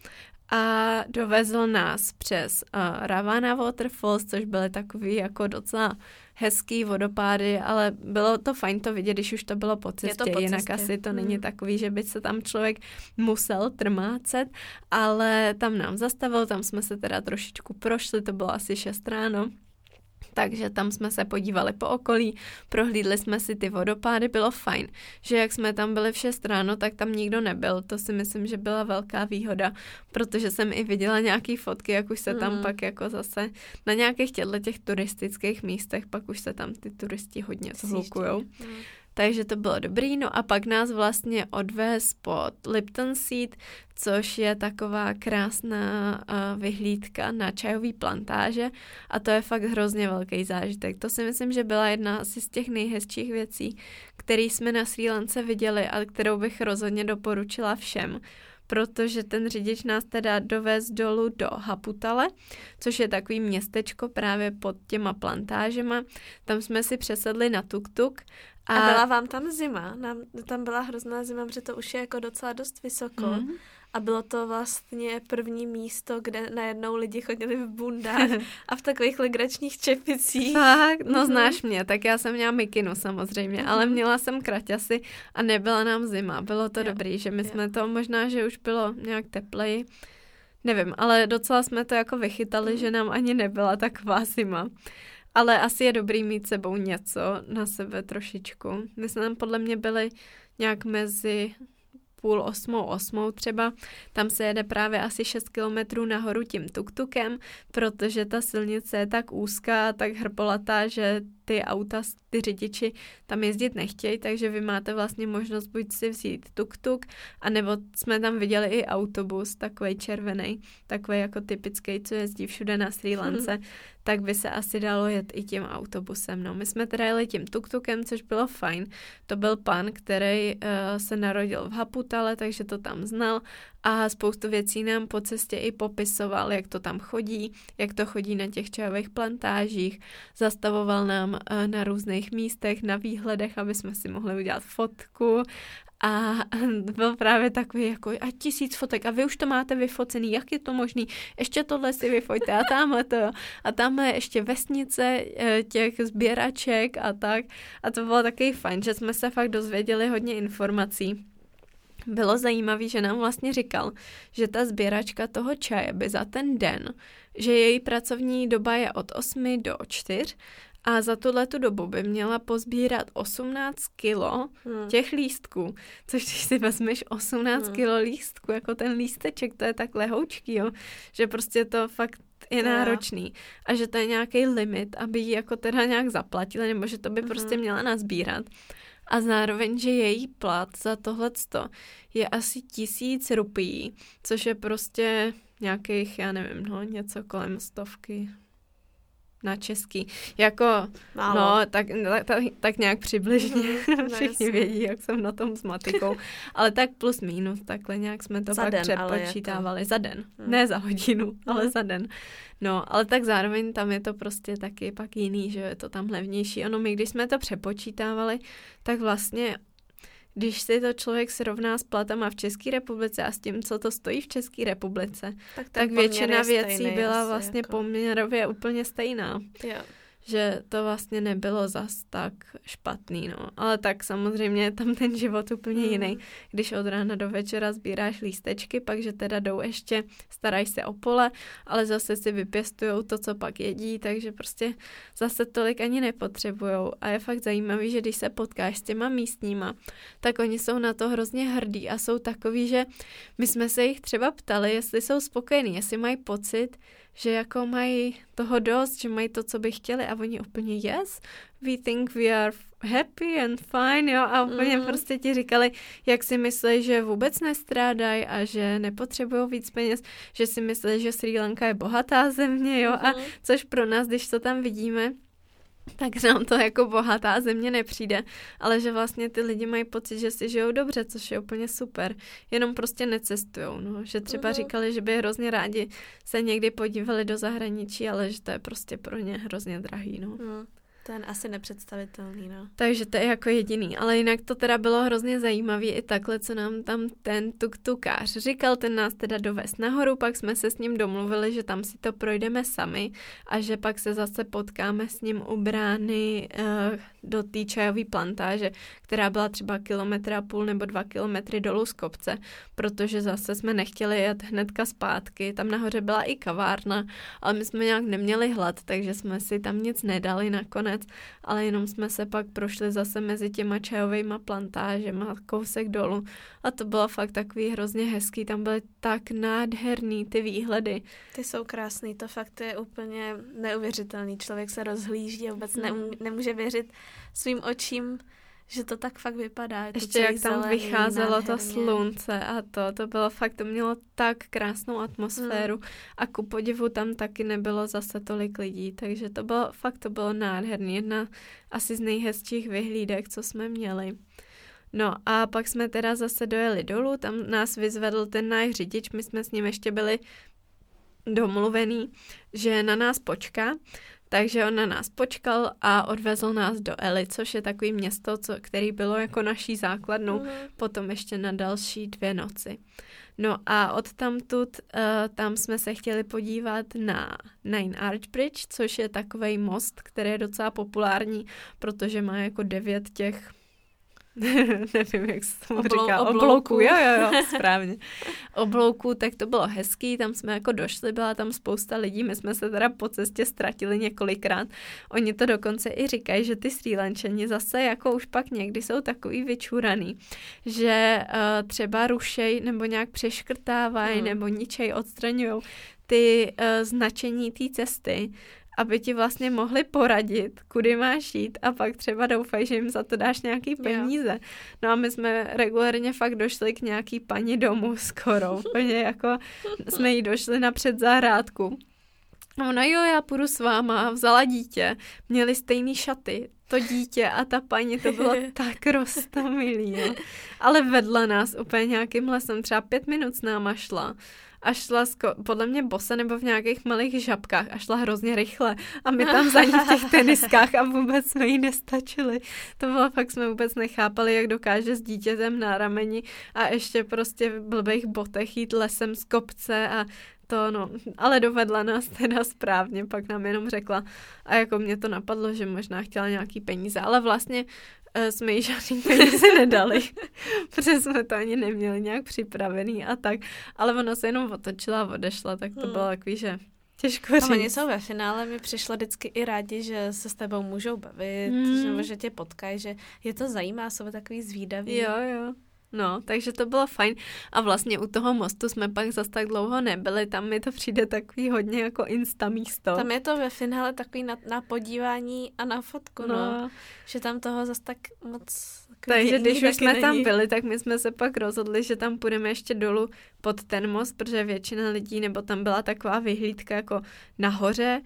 a dovezl nás přes Ravana Waterfalls, což byly takový jako docela hezký vodopády, ale bylo to fajn to vidět, když už to bylo po cestě, jinak asi to není takový, že by se tam člověk musel trmácet, ale tam nám zastavil, tam jsme se teda trošičku prošli, to bylo asi 6 ráno. Takže tam jsme se podívali po okolí, prohlídli jsme si ty vodopády, bylo fajn, že jak jsme tam byli v 6 ráno, tak tam nikdo nebyl, to si myslím, že byla velká výhoda, protože jsem i viděla nějaký fotky, jak už se tam pak jako zase na nějakých těch turistických místech, pak už se tam ty turisti hodně zhlukujou. takže to bylo dobrý. No a pak nás vlastně odvez pod Lipton Seat, což je taková krásná vyhlídka na čajový plantáže a to je fakt hrozně velký zážitek. To si myslím, že byla jedna asi z těch nejhezčích věcí, které jsme na Srí Lance viděli a kterou bych rozhodně doporučila všem, protože ten řidič nás teda dovez dolů do Haputale, což je takový městečko právě pod těma plantážema. Tam jsme si přesedli na tuk-tuk. A byla vám tam zima? Tam byla hrozná zima, protože to už je jako docela dost vysoko. Mm-hmm. A bylo to vlastně první místo, kde najednou lidi chodili v bundách a v takových legračních čepicích. Fakt, no znáš mě, tak já jsem měla mikinu samozřejmě, ale měla jsem kraťasy a nebyla nám zima. Bylo to dobrý, že my jsme to možná, že už bylo nějak tepleji. Nevím, ale docela jsme to jako vychytali, že nám ani nebyla taková zima. Ale asi je dobrý mít sebou něco na sebe trošičku. My jsme tam podle mě byli nějak mezi 7:30–8:00 třeba. Tam se jede právě asi 6 kilometrů nahoru tím tuktukem, protože ta silnice je tak úzká, tak hrbolatá, že ty auta, ty řidiči tam jezdit nechtějí, takže vy máte vlastně možnost buď si vzít tuk-tuk, anebo jsme tam viděli i autobus, takovej červený, takový jako typický, co jezdí všude na Srí Lance, tak by se asi dalo jet i tím autobusem. No, my jsme teda jeli tím tuk-tukem, což bylo fajn. To byl pán, který se narodil v Haputale, takže to tam znal a spoustu věcí nám po cestě i popisoval, jak to tam chodí, jak to chodí na těch čajových plantážích. Zastavoval nám na různých místech, na výhledech, aby jsme si mohli udělat fotku a byl právě takový jako a 1000 fotek a vy už to máte vyfocený, jak je to možný, ještě tohle si vyfoťte a tamhle to a tamhle ještě vesnice těch sběraček a tak a to bylo taky fajn, že jsme se fakt dozvěděli hodně informací. Bylo zajímavé, že nám vlastně říkal, že ta sběračka toho čaje by za ten den, že její pracovní doba je od 8 do 4 a za tuhletu dobu by měla pozbírat 18 kilo těch lístků, což když si vezmeš 18 kilo lístků, jako ten lísteček, to je tak lehoučký, jo, že prostě to fakt je náročný a že to je nějaký limit, aby ji jako teda nějak zaplatila, nebo že to by prostě měla nazbírat. A zároveň, že její plat za tohleto je asi 1000 rupií, což je prostě nějakých, já nevím, no, něco kolem 100 na český. Jako, málo. No, tak nějak přibližně. Všichni vědí, jak jsem na tom s matikou. Ale tak plus mínus, takhle nějak jsme to za pak den, přepočítávali. To... Za den, ne za hodinu, ale za den. No, ale tak zároveň tam je to prostě taky pak jiný, že je to tam levnější. Ono, my když jsme to přepočítávali, tak vlastně, když si to člověk srovná s platama v České republice a s tím, co to stojí v České republice, tak většina věcí stejný, byla vlastně jako... poměrově úplně stejná. Jo. Že to vlastně nebylo zas tak špatný, no. Ale tak samozřejmě je tam ten život úplně jiný. Když od rána do večera sbíráš lístečky, pak že teda jdou ještě, starají se o pole, ale zase si vypěstujou to, co pak jedí, takže prostě zase tolik ani nepotřebujou. A je fakt zajímavý, že když se potkáš s těma místníma, tak oni jsou na to hrozně hrdí a jsou takový, že my jsme se jich třeba ptali, jestli jsou spokojení, jestli mají pocit, že jako mají toho dost, že mají to, co by chtěli a oni úplně yes, we think we are happy and fine, jo, a úplně prostě ti říkali, jak si myslí, že vůbec nestrádají a že nepotřebují víc peněz, že si myslí, že Srí Lanka je bohatá země, jo, a což pro nás, když to tam vidíme, tak nám to jako bohatá země nepřijde, ale že vlastně ty lidi mají pocit, že si žijou dobře, což je úplně super, jenom prostě necestujou, no, že třeba říkali, že by hrozně rádi se někdy podívali do zahraničí, ale že to je prostě pro ně hrozně drahý, no. Ten asi nepředstavitelný, no. Takže to je jako jediný, ale jinak to teda bylo hrozně zajímavý i takhle, co nám tam ten tuktukář říkal, ten nás teda dovez nahoru, pak jsme se s ním domluvili, že tam si to projdeme sami a že pak se zase potkáme s ním u brány do té čajové plantáže, která byla třeba 1,5 kilometru nebo 2 kilometry dolů z kopce, protože zase jsme nechtěli jet hnedka zpátky, tam nahoře byla i kavárna, ale my jsme nějak neměli hlad, takže jsme si tam nic nedali nakonec, ale jenom jsme se pak prošli zase mezi těma čajovejma plantážema kousek dolů a to bylo fakt takový hrozně hezký, tam byly tak nádherný ty výhledy. Ty jsou krásný, to fakt je úplně neuvěřitelný, člověk se rozhlíží a vůbec nemůže věřit svým očím, že to tak fakt vypadá. Je to ještě jak tam zelený, vycházelo nádherně. To slunce a to bylo fakt, to mělo tak krásnou atmosféru a ku podivu tam taky nebylo zase tolik lidí, takže to bylo fakt, to bylo nádherný, jedna asi z nejhezčích vyhlídek, co jsme měli. No a pak jsme teda zase dojeli dolů, tam nás vyzvedl ten náš řidič, my jsme s ním ještě byli domluvený, že na nás počká, takže on na nás počkal a odvezl nás do Ely, což je takový město, který bylo jako naší základnou, potom ještě na další 2 noci. No a odtamtud tam jsme se chtěli podívat na Nine Arch Bridge, což je takovej most, který je docela populární, protože má jako 9 těch nevím, jak se tomu říká, oblouků, jo, správně. Oblouků, tak to bylo hezký, tam jsme jako došli, byla tam spousta lidí, my jsme se teda po cestě ztratili několikrát. Oni to dokonce i říkají, že ty Srí Lančani zase jako už pak někdy jsou takový vyčuraný, že třeba rušej nebo nějak přeškrtávají nebo ničej odstraňují ty značení té cesty, aby ti vlastně mohli poradit, kudy máš jít a pak třeba doufaj, že jim za to dáš nějaký peníze. Jo. No a my jsme regulérně fakt došli k nějaký paní domů skoro. Úplně jako jsme jí došli na předzahrádku. A ona, jo, já půjdu s váma, vzala dítě, měli stejný šaty, to dítě a ta paní, to bylo tak roztomilý. Jo. Ale vedla nás úplně nějakým lesem, třeba 5 minut s náma šla. A šla podle mě bosa nebo v nějakých malých žabkách a šla hrozně rychle a my tam za ní v těch teniskách a vůbec jsme jí nestačili. To bylo fakt, jsme vůbec nechápali, jak dokáže s dítětem na rameni a ještě prostě v blbých botech jít lesem z kopce a to no, ale dovedla nás teda správně, pak nám jenom řekla a jako mě to napadlo, že možná chtěla nějaký peníze, ale vlastně jsme jí žádný peníze nedali, protože jsme to ani neměli nějak připravený a tak, ale ona se jenom otočila a odešla, tak to bylo takový, že těžko říct. A oni jsou ve finále, mi přišla vždycky i rádi, že se s tebou můžou bavit, že tě potkají, že je to zajímá, jsou takový zvídavý. Jo. No, takže to bylo fajn a vlastně u toho mostu jsme pak zas tak dlouho nebyli, tam mi to přijde takový hodně jako insta místo. Tam je to ve finále takový na podívání a na fotku, no. Že tam toho zas tak moc... Takže když už jsme tam byli, tak my jsme se pak rozhodli, že tam půjdeme ještě dolů pod ten most, protože většina lidí, nebo tam byla taková vyhlídka jako nahoře,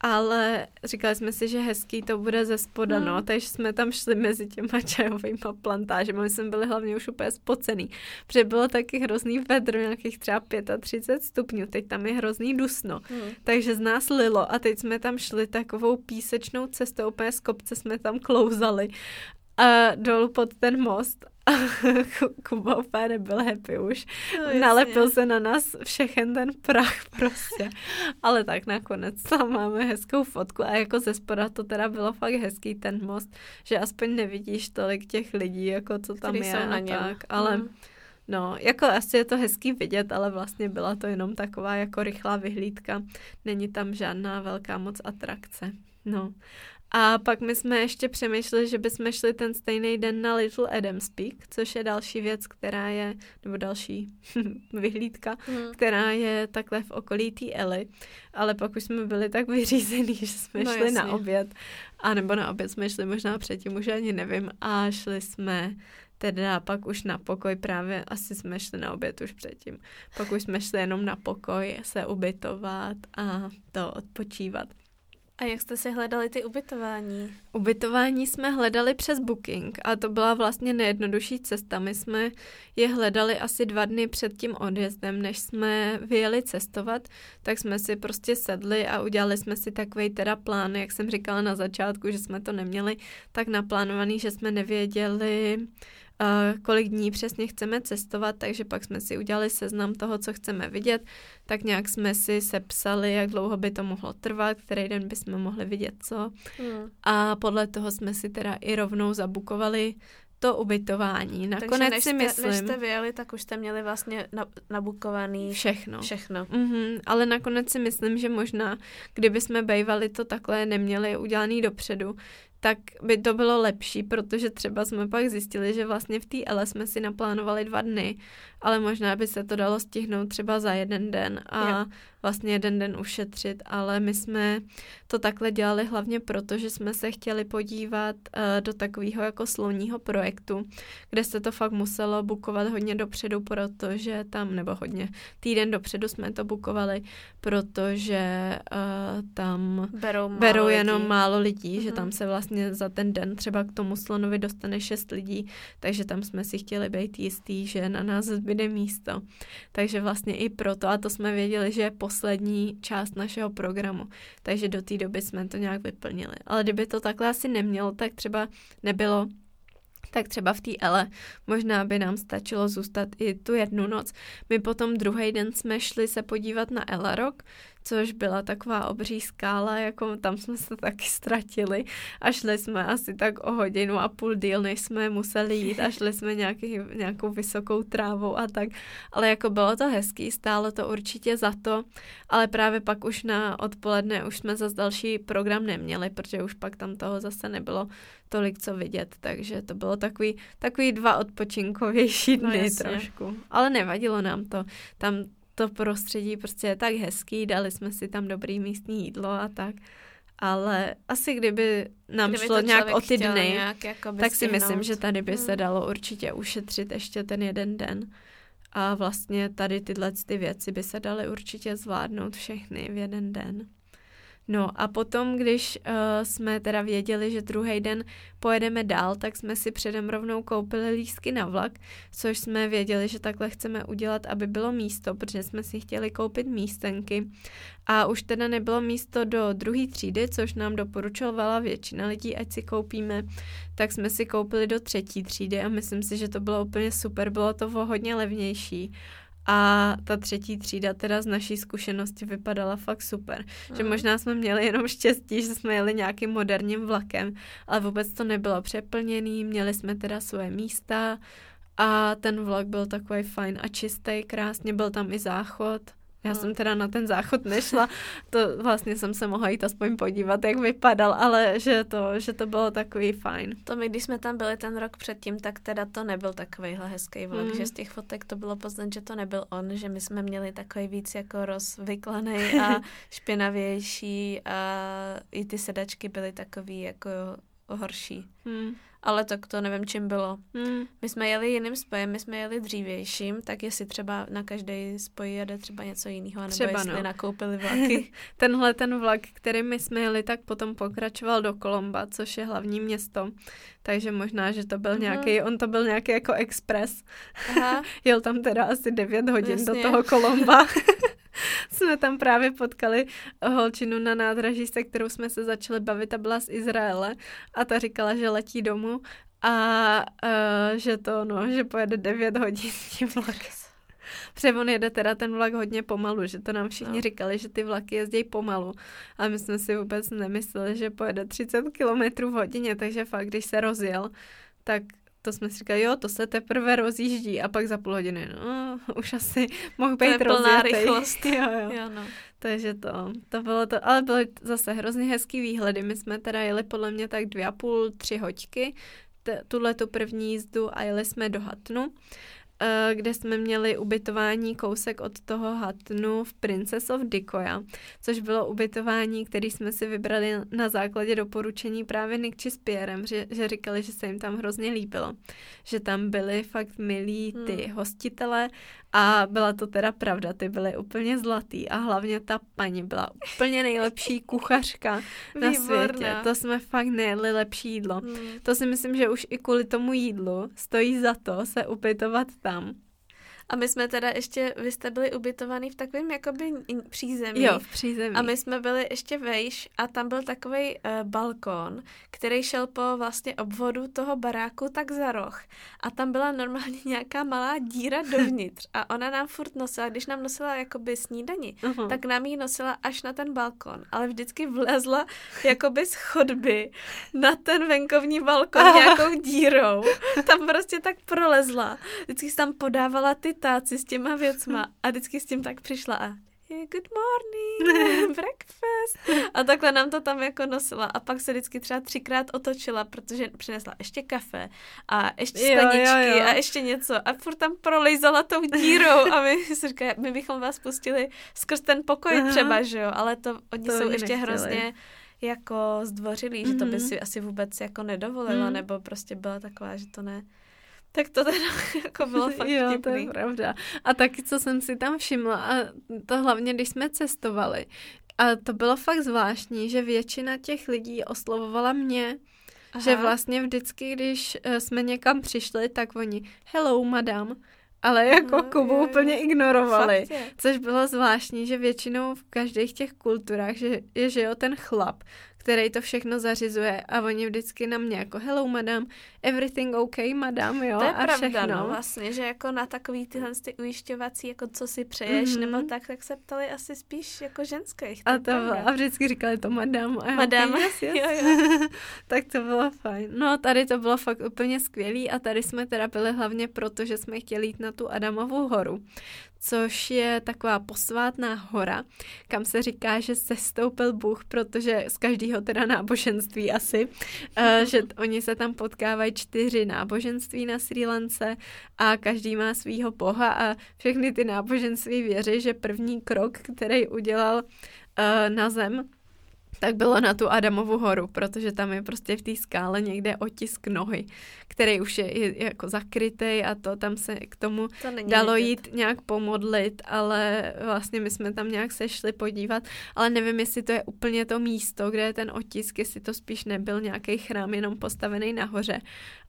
ale říkali jsme si, že hezký to bude ze spoda, no, takže jsme tam šli mezi těma čajovýma plantážemi, my jsme byli hlavně už úplně spocený, protože bylo taky hrozný vedro, nějakých třeba 35 stupňů, teď tam je hrozný dusno, takže z nás lilo a teď jsme tam šli takovou písečnou cestou, úplně z kopce jsme tam klouzali a dolů pod ten most. Kuba úplně nebyl happy už. No, nalepil se na nás všechen ten prach prostě. Ale tak nakonec tam máme hezkou fotku a jako ze spoda to teda bylo fakt hezký ten most, že aspoň nevidíš tolik těch lidí, jako co tam je a tak. Ale no, jako asi je to hezký vidět, ale vlastně byla to jenom taková jako rychlá vyhlídka. Není tam žádná velká moc atrakce. No. A pak my jsme ještě přemýšleli, že bychom šli ten stejný den na Little Adam's Peak, což je další věc, která je, nebo další vyhlídka, která je takhle v okolí té Ely. Ale pak už jsme byli tak vyřízený, že jsme šli jasně. na oběd. A nebo na oběd jsme šli možná předtím, už ani nevím. A šli jsme teda pak už na pokoj právě, asi jsme šli na oběd už předtím. Pak už jsme šli jenom na pokoj se ubytovat a to odpočívat. A jak jste si hledali ty ubytování? Ubytování jsme hledali přes Booking a to byla vlastně nejjednodušší cesta. My jsme je hledali asi 2 dny před tím odjezdem, než jsme vyjeli cestovat, tak jsme si prostě sedli a udělali jsme si takový teda plán, jak jsem říkala na začátku, že jsme to neměli tak naplánovaný, že jsme nevěděli, kolik dní přesně chceme cestovat, takže pak jsme si udělali seznam toho, co chceme vidět, tak nějak jsme si sepsali, jak dlouho by to mohlo trvat, který den bychom mohli vidět co. A podle toho jsme si teda i rovnou zabukovali to ubytování. Nakonec si myslím... Takže než jste vyjeli, tak už jste měli vlastně nabukovaný... Všechno. Ale nakonec si myslím, že možná, kdyby jsme bejvali to takhle, neměli udělaný dopředu, tak by to bylo lepší, protože třeba jsme pak zjistili, že vlastně v té Ele jsme si naplánovali 2 dny, ale možná by se to dalo stihnout třeba za 1 den a vlastně jeden den ušetřit, ale my jsme to takhle dělali hlavně proto, že jsme se chtěli podívat do takového jako slounního projektu, kde se to fakt muselo bukovat hodně dopředu, protože tam, nebo hodně, týden dopředu jsme to bukovali, protože tam berou jenom málo lidí, že tam se vlastně za ten den třeba k tomu slonovi dostane 6 lidí, takže tam jsme si chtěli být jistý, že na nás zbyde místo. Takže vlastně i proto, a to jsme věděli, že je poslední část našeho programu, takže do té doby jsme to nějak vyplnili. Ale kdyby to takhle asi nemělo, tak třeba nebylo, tak třeba v té Ele možná by nám stačilo zůstat i tu jednu noc. My potom druhý den jsme šli se podívat na Ella Rock, což byla taková obří skála, jako tam jsme se taky ztratili a šli jsme asi tak o 1,5 hodiny díl, než jsme museli jít a šli jsme nějakou vysokou trávou a tak, ale jako bylo to hezký, stálo to určitě za to, ale právě pak už na odpoledne už jsme zase další program neměli, protože už pak tam toho zase nebylo tolik co vidět, takže to bylo takový 2 odpočinkovější dny trošku, ale nevadilo nám to, tam to prostředí prostě je tak hezký, dali jsme si tam dobrý místní jídlo a tak, ale asi kdyby šlo nějak o ty dny, jako tak si myslím, že tady by se dalo určitě ušetřit ještě ten jeden den a vlastně tady tyhle ty věci by se daly určitě zvládnout všechny v jeden den. No a potom, když jsme teda věděli, že druhý den pojedeme dál, tak jsme si předem rovnou koupili lístky na vlak, což jsme věděli, že takhle chceme udělat, aby bylo místo, protože jsme si chtěli koupit místenky. A už teda nebylo místo do 2. třídy, což nám doporučovala většina lidí, ať si koupíme, tak jsme si koupili do 3. třídy a myslím si, že to bylo úplně super, bylo to hodně levnější. A ta 3. třída teda z naší zkušenosti vypadala fakt super. Že možná jsme měli jenom štěstí, že jsme jeli nějakým moderním vlakem, ale vůbec to nebylo přeplněný, měli jsme teda svoje místa a ten vlak byl takový fajn a čistý, krásně, byl tam i záchod. Já jsem teda na ten záchod nešla, to vlastně jsem se mohla jít aspoň podívat, jak vypadal, ale že to bylo takový fajn. To my, když jsme tam byli ten rok předtím, tak teda to nebyl takovejhle hezký vlak, že z těch fotek to bylo poznat, že to nebyl on, že my jsme měli takový víc jako rozvyklanej a špinavější a i ty sedačky byly takový jako horší. Ale tak to nevím, čím bylo. My jsme jeli jiným spojem, my jsme jeli dřívějším, tak jestli třeba na každý spoj jede třeba něco jiného, nebo třeba, jestli nakoupili vlaky. Tenhle ten vlak, který my jsme jeli, tak potom pokračoval do Kolomba, což je hlavní město, takže možná, že to byl nějaký jako expres. Jel tam teda asi 9 hodin do toho Kolomba. Jsme tam právě potkali holčinu na nádraží, se kterou jsme se začali bavit a byla z Izraele a ta říkala, že letí domů a že pojede 9 hodin tím vlakem. Protože on jede teda ten vlak hodně pomalu, že to nám všichni říkali, že ty vlaky jezdí pomalu. A my jsme si vůbec nemysleli, že pojede 30 km/h, takže fakt, když se rozjel, tak to jsme si říkali, jo, to se teprve rozjíždí a pak za půl hodiny, no, už asi mohl být rozjetej. Jo. Takže to bylo to, ale bylo zase hrozně hezký výhledy. My jsme teda jeli podle mě tak 2,5–3 hodiny tuhletu první jízdu a jeli jsme do Hatnu, kde jsme měli ubytování kousek od toho Hatnu v Princess of Decoya, což bylo ubytování, které jsme si vybrali na základě doporučení právě Nikči s Pierrem, že říkali, že se jim tam hrozně líbilo. Že tam byli fakt milí ty hostitele a byla to teda pravda, ty byly úplně zlatý a hlavně ta paní byla úplně nejlepší kuchařka na světě. To jsme fakt nejedli lepší jídlo. To si myslím, že už i kvůli tomu jídlu stojí za to se ubytovat tam. A my jsme teda ještě, vy jste byli ubytovaný v takovém jakoby přízemí. Jo, v přízemí. A my jsme byli ještě vejš a tam byl takovej balkón, který šel po vlastně obvodu toho baráku tak za roh. A tam byla normálně nějaká malá díra dovnitř. A ona nám furt nosila, když nám nosila jakoby snídani, tak nám ji nosila až na ten balkón. Ale vždycky vlezla jakoby z chodby na ten venkovní balkón nějakou dírou. Tam prostě tak prolezla. Vždycky se tam podávala ty táci s těma věcma a vždycky s tím tak přišla a good morning, breakfast. A takhle nám to tam jako nosila. A pak se vždycky třeba 3krát otočila, protože přinesla ještě kafe a ještě skleničky a ještě něco. A furt tam prolejzala tou dírou. A my si říkali, my bychom vás pustili skrz ten pokoj třeba, že jo? Ale to oni to jsou ještě nechtěli. Hrozně jako zdvořilí, že to by si asi vůbec jako nedovolila, nebo prostě byla taková, že to ne... Tak to teda jako bylo fakt vtipný. Jo, to je pravda. A taky, co jsem si tam všimla, a to hlavně, když jsme cestovali, a to bylo fakt zvláštní, že většina těch lidí oslovovala mě, že vlastně vždycky, když jsme někam přišli, tak oni, hello, madam, ale jako Kubu úplně ignorovali. Což bylo zvláštní, že většinou v každých těch kulturách je ten chlap, který to všechno zařizuje a oni vždycky na mě jako hello madam, everything okay madam, jo, a pravda, všechno. To je pravda, no, vlastně, že jako na takový tyhle ty ujišťovací, jako co si přeješ, nebo tak se ptali asi spíš jako ženských. A vždycky říkali to madam. A madam, jo. Tak to bylo fajn. No tady to bylo fakt úplně skvělý a tady jsme teda byli hlavně proto, že jsme chtěli jít na tu Adamovu horu, což je taková posvátná hora, kam se říká, že sestoupil Bůh, protože z každého teda náboženství asi, že oni se tam potkávají 4 náboženství na Srí Lance a každý má svýho boha a všechny ty náboženství věří, že první krok, který udělal na zem, tak bylo na tu Adamovu horu, protože tam je prostě v té skále někde otisk nohy, který už je jako zakrytej a to tam se k tomu to dalo jít nějak pomodlit, ale vlastně my jsme tam nějak sešli podívat, ale nevím, jestli to je úplně to místo, kde je ten otisk, jestli to spíš nebyl nějaký chrám jenom postavený nahoře,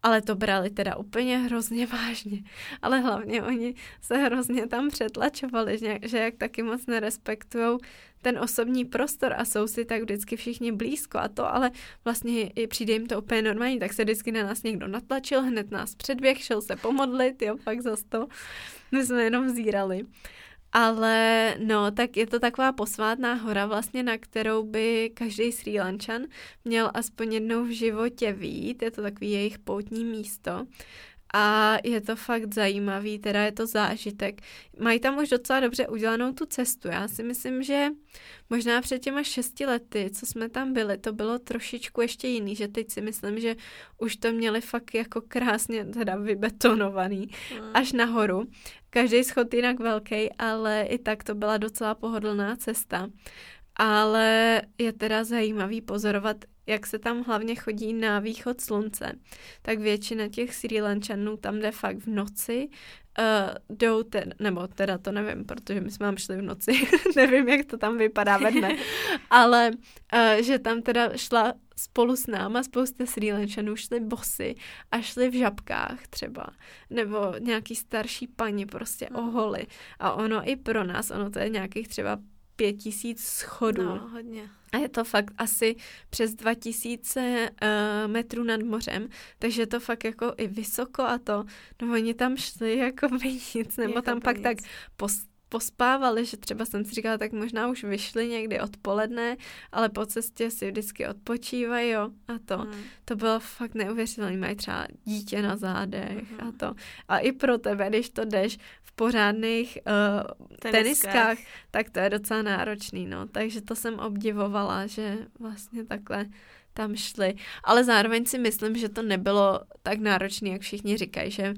ale to brali teda úplně hrozně vážně, ale hlavně oni se hrozně tam přetlačovali, že jak taky moc nerespektujou ten osobní prostor a jsou si tak vždycky všichni blízko a to, ale vlastně přijde jim to úplně normální, tak se vždycky na nás někdo natlačil, hned nás předběh, šel se pomodlit, jo, pak zas to. My jsme jenom zírali. Ale no, tak je to taková posvátná hora vlastně, na kterou by každý Srí Lančan měl aspoň jednou v životě vyjít, je to takový jejich poutní místo. A je to fakt zajímavý, teda je to zážitek. Mají tam už docela dobře udělanou tu cestu. Já si myslím, že možná před těma 6 lety, co jsme tam byli, to bylo trošičku ještě jiný, že teď si myslím, že už to měli fakt jako krásně teda vybetonovaný až nahoru. Každý schod jinak velký, ale i tak to byla docela pohodlná cesta. Ale je teda zajímavý pozorovat, jak se tam hlavně chodí na východ slunce, tak většina těch Srí Lančanů tam jde fakt v noci, jdou, nebo teda to nevím, protože my jsme tam šli v noci, nevím, jak to tam vypadá ve dne, ale že tam teda šla spolu s náma, spousta Srí Lančanů šli bosy a šli v žabkách třeba, nebo nějaký starší paní prostě oholi a ono i pro nás, ono to je nějakých třeba 5000 schodů. No, hodně. A je to fakt asi přes 2000 metrů nad mořem, takže je to fakt jako i vysoko a to, no oni tam šli jako by nic, nebo jako tam pak nic. Tak pospávali, že třeba jsem si říkala, tak možná už vyšli někdy odpoledne, ale po cestě si vždycky odpočívají, jo, a to. To bylo fakt neuvěřitelné, mají třeba dítě na zádech a to. A i pro tebe, když to jdeš v pořádných teniskách, tak to je docela náročný, no. Takže to jsem obdivovala, že vlastně takhle tam šli, ale zároveň si myslím, že to nebylo tak náročné, jak všichni říkají, že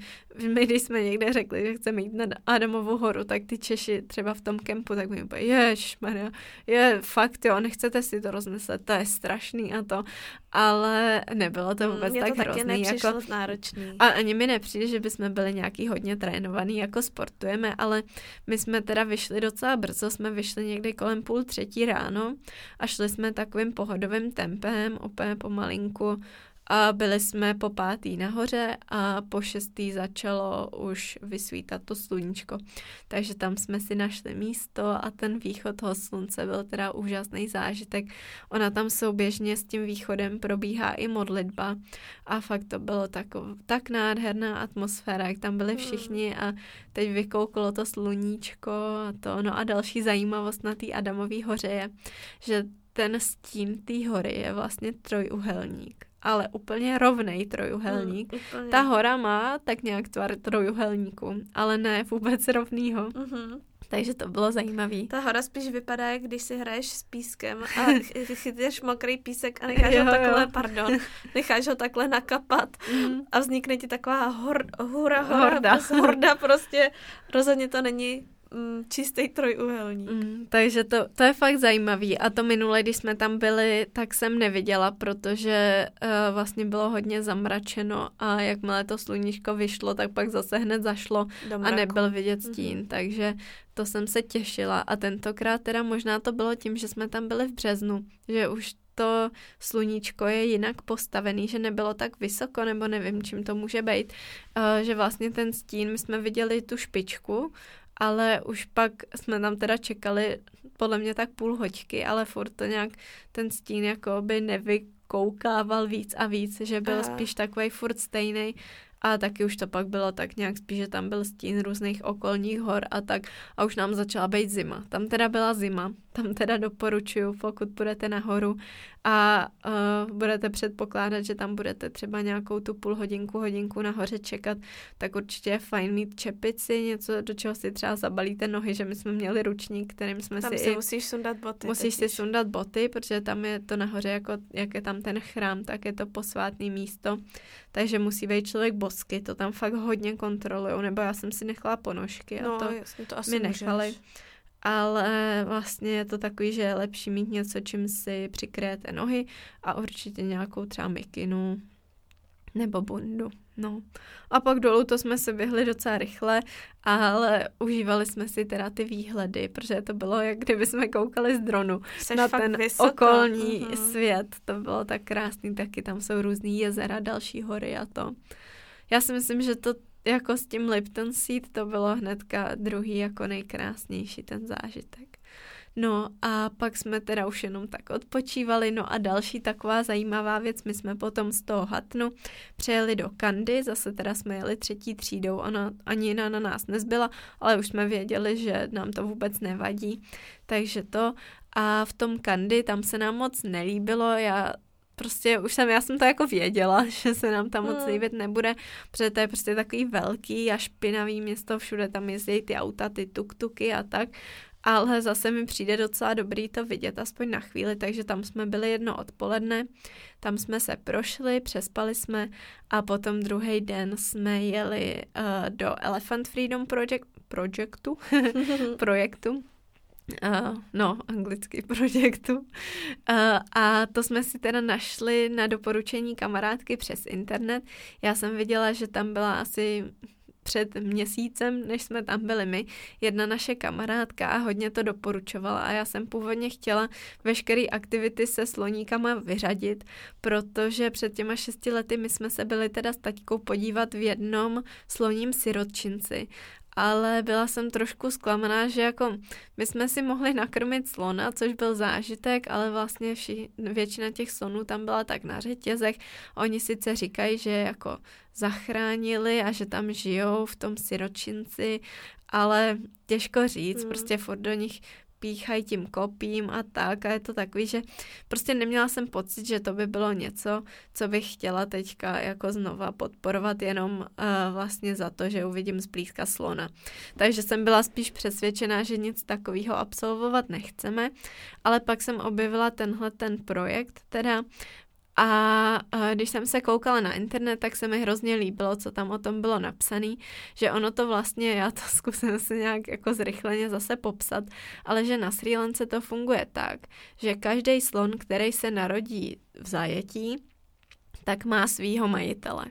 my, když jsme někde řekli, že chceme jít na Adamovu horu, tak ty Češi třeba v tom kempu, tak mi říkají, ježmarja, je fakt jo, nechcete si to rozmyslet, to je strašný a to, ale nebylo to vůbec tak hrozný. Mně to taky nepřišlo náročný. A ani mi nepřijde, že bychom byli nějaký hodně trénovaný, jako sportujeme, ale my jsme teda vyšli docela brzo, jsme vyšli někdy kolem 2:30 ráno a šli jsme takovým pohodovým tempem, úplně pomalinku a byli jsme po 5. nahoře a po 6. začalo už vysvítat to sluníčko. Takže tam jsme si našli místo a ten východ toho slunce byl teda úžasný zážitek. Ona tam souběžně s tím východem probíhá i modlitba a fakt to bylo tak nádherná atmosféra, jak tam byli všichni a teď vykouklo to sluníčko a to. No a další zajímavost na té Adamové hoře je, že ten stín té hory je vlastně trojúhelník, ale úplně rovnej trojúhelník. Úplně. Ta hora má tak nějak tvar trojúhelníku, ale ne vůbec rovnýho. takže to bylo zajímavý. Ta hora spíš vypadá, jak když si hraješ s pískem a chytíš mokrý písek a necháš ho takhle, pardon, necháš ho takhle nakapat a vznikne ti taková horda prostě. Rozhodně to není čistý trojúhelník. Takže to je fakt zajímavý. A to minule, když jsme tam byli, tak jsem neviděla, protože vlastně bylo hodně zamračeno a jakmile to sluníčko vyšlo, tak pak zase hned zašlo a nebyl vidět stín. Takže to jsem se těšila. A tentokrát teda možná to bylo tím, že jsme tam byli v březnu, že už to sluníčko je jinak postavený, že nebylo tak vysoko, nebo nevím, čím to může být. Že vlastně ten stín, my jsme viděli tu špičku, ale už pak jsme tam teda čekali podle mě tak půl hoďky, ale furt to nějak ten stín jako by nevykoukával víc a víc, že byl spíš takovej furt stejnej. A taky už to pak bylo tak nějak spíš, že tam byl stín různých okolních hor a tak. A už nám začala být zima. Tam teda byla zima. Tam teda doporučuju, pokud budete nahoru a budete předpokládat, že tam budete třeba nějakou tu půl hodinku nahoře čekat, tak určitě je fajn mít čepici, něco, do čeho si třeba zabalíte nohy, že my jsme měli ručník, kterým jsme tam si musíš sundat boty. Musíš si sundat boty, protože tam je to nahoře, jako, jak je tam ten chrám, tak je to posvátné místo. Takže musí být člověk bosky, to tam fakt hodně kontrolujou, nebo já jsem si nechala ponožky a to mi nechali. Můžeš. Ale vlastně je to takový, že je lepší mít něco, čím si přikryjete nohy a určitě nějakou třeba mikinu nebo bundu. No. A pak dolů to jsme se běhli docela rychle, ale užívali jsme si teda ty výhledy, protože to bylo, jak kdyby jsme koukali z dronu na ten okolní svět. To bylo tak krásný, taky tam jsou různý jezera, další hory a to. Já si myslím, že to jako s tím Lipton Seat to bylo hnedka druhý jako nejkrásnější ten zážitek. No a pak jsme teda už jenom tak odpočívali, no a další taková zajímavá věc, my jsme potom z toho Hatnu přejeli do Kandy, zase teda jsme jeli 3. třídou, ona ani jiná na nás nezbyla, ale už jsme věděli, že nám to vůbec nevadí, takže to a v tom Kandy tam se nám moc nelíbilo, prostě už já jsem to jako věděla, že se nám tam moc líbit nebude, protože to je prostě takový velký a špinavý město, všude tam jezdí ty auta, ty tuktuky a tak, ale zase mi přijde docela dobrý to vidět, aspoň na chvíli, takže tam jsme byli jedno odpoledne, tam jsme se prošli, přespali jsme a potom druhý den jsme jeli do Elephant Freedom projektu. Anglický projektu. A to jsme si teda našli na doporučení kamarádky přes internet. Já jsem viděla, že tam byla asi před měsícem, než jsme tam byli my, jedna naše kamarádka a hodně to doporučovala a já jsem původně chtěla veškeré aktivity se sloníkama vyřadit, protože před těma 6 lety my jsme se byli teda s taťkou podívat v jednom sloním sirotčinci. Ale byla jsem trošku zklamaná, že jako my jsme si mohli nakrmit slona, což byl zážitek, ale vlastně většina těch slonů tam byla tak na řetězech. Oni sice říkají, že jako zachránili a že tam žijou v tom siročinci, ale těžko říct, prostě furt do nich píchají tím kopím a tak a je to takový, že prostě neměla jsem pocit, že to by bylo něco, co bych chtěla teďka jako znova podporovat jenom vlastně za to, že uvidím zblízka slona. Takže jsem byla spíš přesvědčená, že nic takového absolvovat nechceme, ale pak jsem objevila tenhle ten projekt teda a když jsem se koukala na internet, tak se mi hrozně líbilo, co tam o tom bylo napsané, že ono to vlastně, já to zkusím si nějak jako zrychleně zase popsat, ale že na Srí Lance to funguje tak, že každý slon, který se narodí v zajetí, tak má svýho majitele.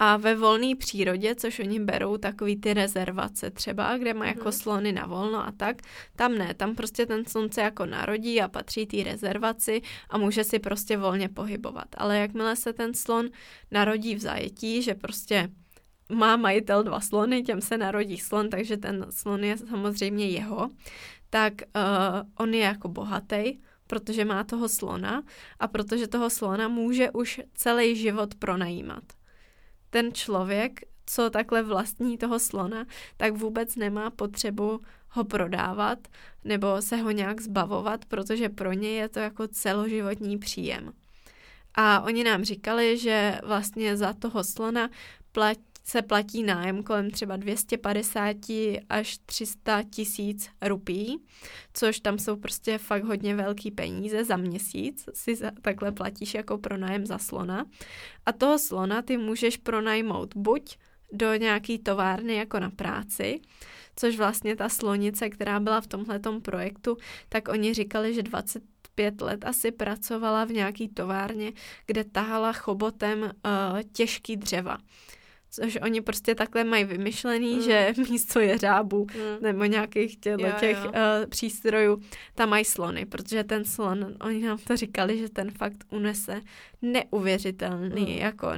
A ve volné přírodě, což oni berou takový ty rezervace třeba, kde má jako slony na volno a tak, tam ne, tam prostě ten slon se jako narodí a patří té rezervaci a může si prostě volně pohybovat. Ale jakmile se ten slon narodí v zajetí, že prostě má majitel 2 slony, těm se narodí slon, takže ten slon je samozřejmě jeho, tak on je jako bohatý, protože má toho slona a protože toho slona může už celý život pronajímat. Ten člověk, co takhle vlastní toho slona, tak vůbec nemá potřebu ho prodávat nebo se ho nějak zbavovat, protože pro ně je to jako celoživotní příjem. A oni nám říkali, že vlastně za toho slona se platí nájem kolem třeba 250 až 300 tisíc rupí, což tam jsou prostě fakt hodně velký peníze za měsíc, si takhle platíš jako pronájem za slona. A toho slona ty můžeš pronajmout buď do nějaký továrny jako na práci, což vlastně ta slonice, která byla v tomhletom projektu, tak oni říkali, že 25 let asi pracovala v nějaký továrně, kde tahala chobotem těžký dřeva. Což oni prostě takhle mají vymyšlený, že místo jeřábů nebo nějakých těch přístrojů tam mají slony, protože ten slon, oni nám to říkali, že ten fakt unese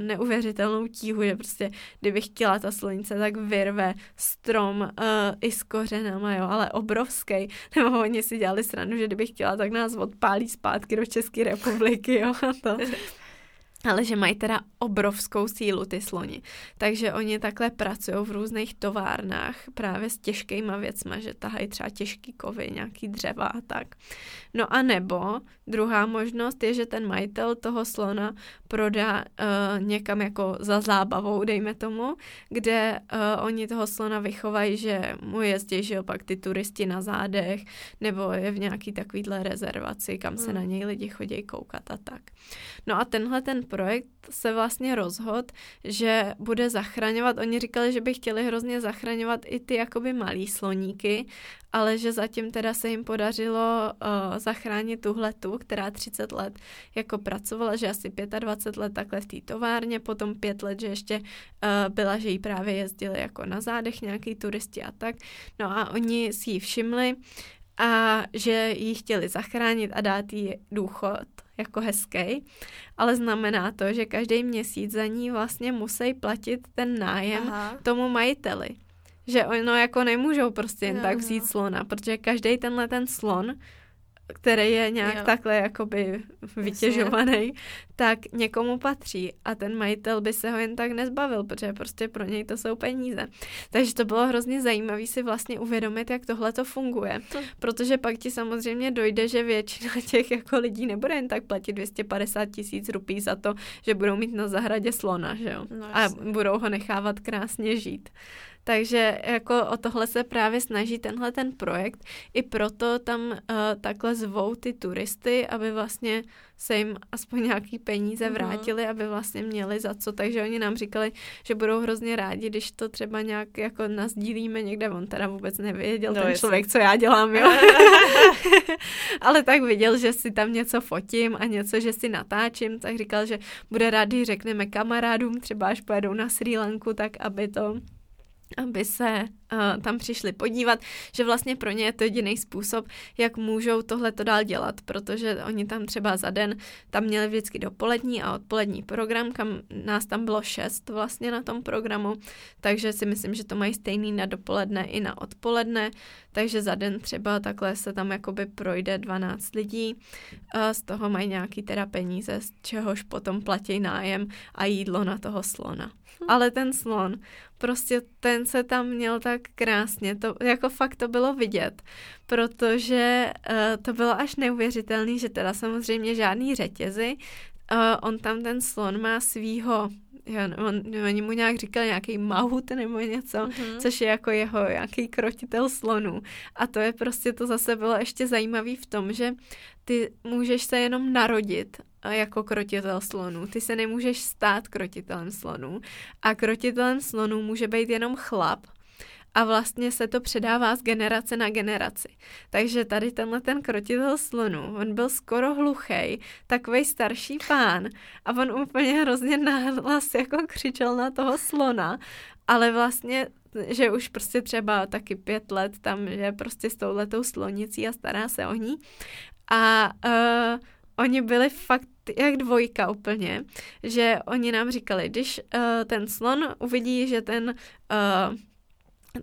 neuvěřitelnou tíhu, že prostě kdyby chtěla ta slonice, tak vyrve strom i s kořenama, jo, ale obrovský. Nebo oni si dělali srandu, že kdyby chtěla, tak nás odpálí zpátky do České republiky, jo, a to... Ale že mají teda obrovskou sílu ty sloni. Takže oni takhle pracují v různých továrnách právě s těžkýma věcma, že tahají třeba těžký kovy, nějaký dřeva a tak. No a nebo druhá možnost je, že ten majitel toho slona prodá někam jako za zábavou, dejme tomu, kde oni toho slona vychovají, že mu jezdí, že opak ty turisti na zádech, nebo je v nějaký takovýhle rezervaci, kam se na něj lidi chodí koukat a tak. No a tenhle ten projekt se vlastně rozhod, že bude zachraňovat, oni říkali, že by chtěli hrozně zachraňovat i ty jakoby malý sloníky, ale že zatím teda se jim podařilo zachránit tuhletu, která 30 let jako pracovala, že asi 25 let takhle v té továrně, potom 5 let, že ještě byla, že jí právě jezdili jako na zádech nějaký turisti a tak. No a oni si ji všimli a že ji chtěli zachránit a dát jí důchod jako hezký, ale znamená to, že každý měsíc za ní vlastně musí platit ten nájem tomu majiteli. Že ono jako nemůžou prostě jen tak vzít slona, protože každý tenhle ten slon, který je nějak takhle jakoby vytěžovaný, tak někomu patří a ten majitel by se ho jen tak nezbavil, protože prostě pro něj to jsou peníze. Takže to bylo hrozně zajímavé si vlastně uvědomit, jak tohle to funguje. Protože pak ti samozřejmě dojde, že většina těch jako lidí nebude jen tak platit 250 tisíc rupí za to, že budou mít na zahradě slona, že jo? No, a budou ho nechávat krásně žít. Takže jako o tohle se právě snaží tenhle ten projekt. I proto tam takhle zvou ty turisty, aby vlastně se jim aspoň nějaký peníze vrátili, aby vlastně měli za co. Takže oni nám říkali, že budou hrozně rádi, když to třeba nějak jako nasdílíme někde. On teda vůbec nevěděl, ten člověk, co já dělám, jo. Ale tak viděl, že si tam něco fotím a něco, že si natáčím, tak říkal, že bude rád, když řekneme kamarádům, třeba až pojedou na Srí Lanku, tak aby se tam přišli podívat, že vlastně pro ně je to jediný způsob, jak můžou tohleto dál dělat, protože oni tam třeba za den, tam měli vždycky dopolední a odpolední program, kam nás tam bylo 6 vlastně na tom programu, takže si myslím, že to mají stejný na dopoledne i na odpoledne, takže za den třeba takhle se tam jakoby projde 12 lidí, z toho mají nějaký teda peníze, z čehož potom platí nájem a jídlo na toho slona. Ale ten slon, prostě ten se tam měl tak krásně, to, jako fakt to bylo vidět, protože to bylo až neuvěřitelný, že teda samozřejmě žádný řetězy, on tam ten slon má svýho, oni mu nějak říkali nějaký mahut nebo něco, což je jako jeho nějaký krotitel slonů. A to je prostě, to zase bylo ještě zajímavý v tom, že ty můžeš se jenom narodit jako krotitel slonů. Ty se nemůžeš stát krotitelem slonů. A krotitelem slonů může být jenom chlap. A vlastně se to předává z generace na generaci. Takže tady tenhle ten krotitel slonů, on byl skoro hluchej, takovej starší pán a on úplně hrozně nahlas jako křičel na toho slona, ale vlastně, že už prostě třeba taky 5 let tam je prostě s touhletou slonicí a stará se o ní. A oni byli fakt jak dvojka úplně, že oni nám říkali, když ten slon uvidí, že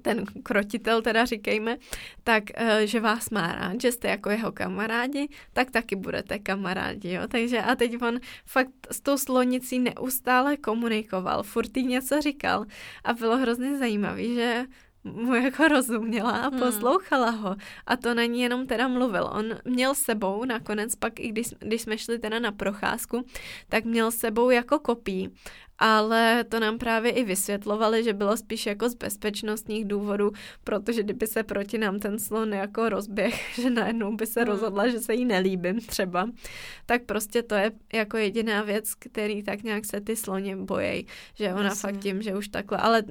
ten krotitel, teda říkejme, tak, že vás má rád, že jste jako jeho kamarádi, tak taky budete kamarádi, jo. Takže a teď on fakt s tou slonicí neustále komunikoval, furt jí něco říkal a bylo hrozně zajímavý, že mu jako rozuměla a poslouchala ho. A to na ní jenom teda mluvil. On měl sebou, nakonec pak, i když jsme šli teda na procházku, tak měl sebou jako kopí. ale to nám právě i vysvětlovali, že bylo spíš jako z bezpečnostních důvodů, protože kdyby se proti nám ten slon jako rozběhl, že najednou by se rozhodla, že se jí nelíbím třeba, tak prostě to je jako jediná věc, který tak nějak se ty sloni bojí, že ona Jasně. fakt tím, že už takhle, ale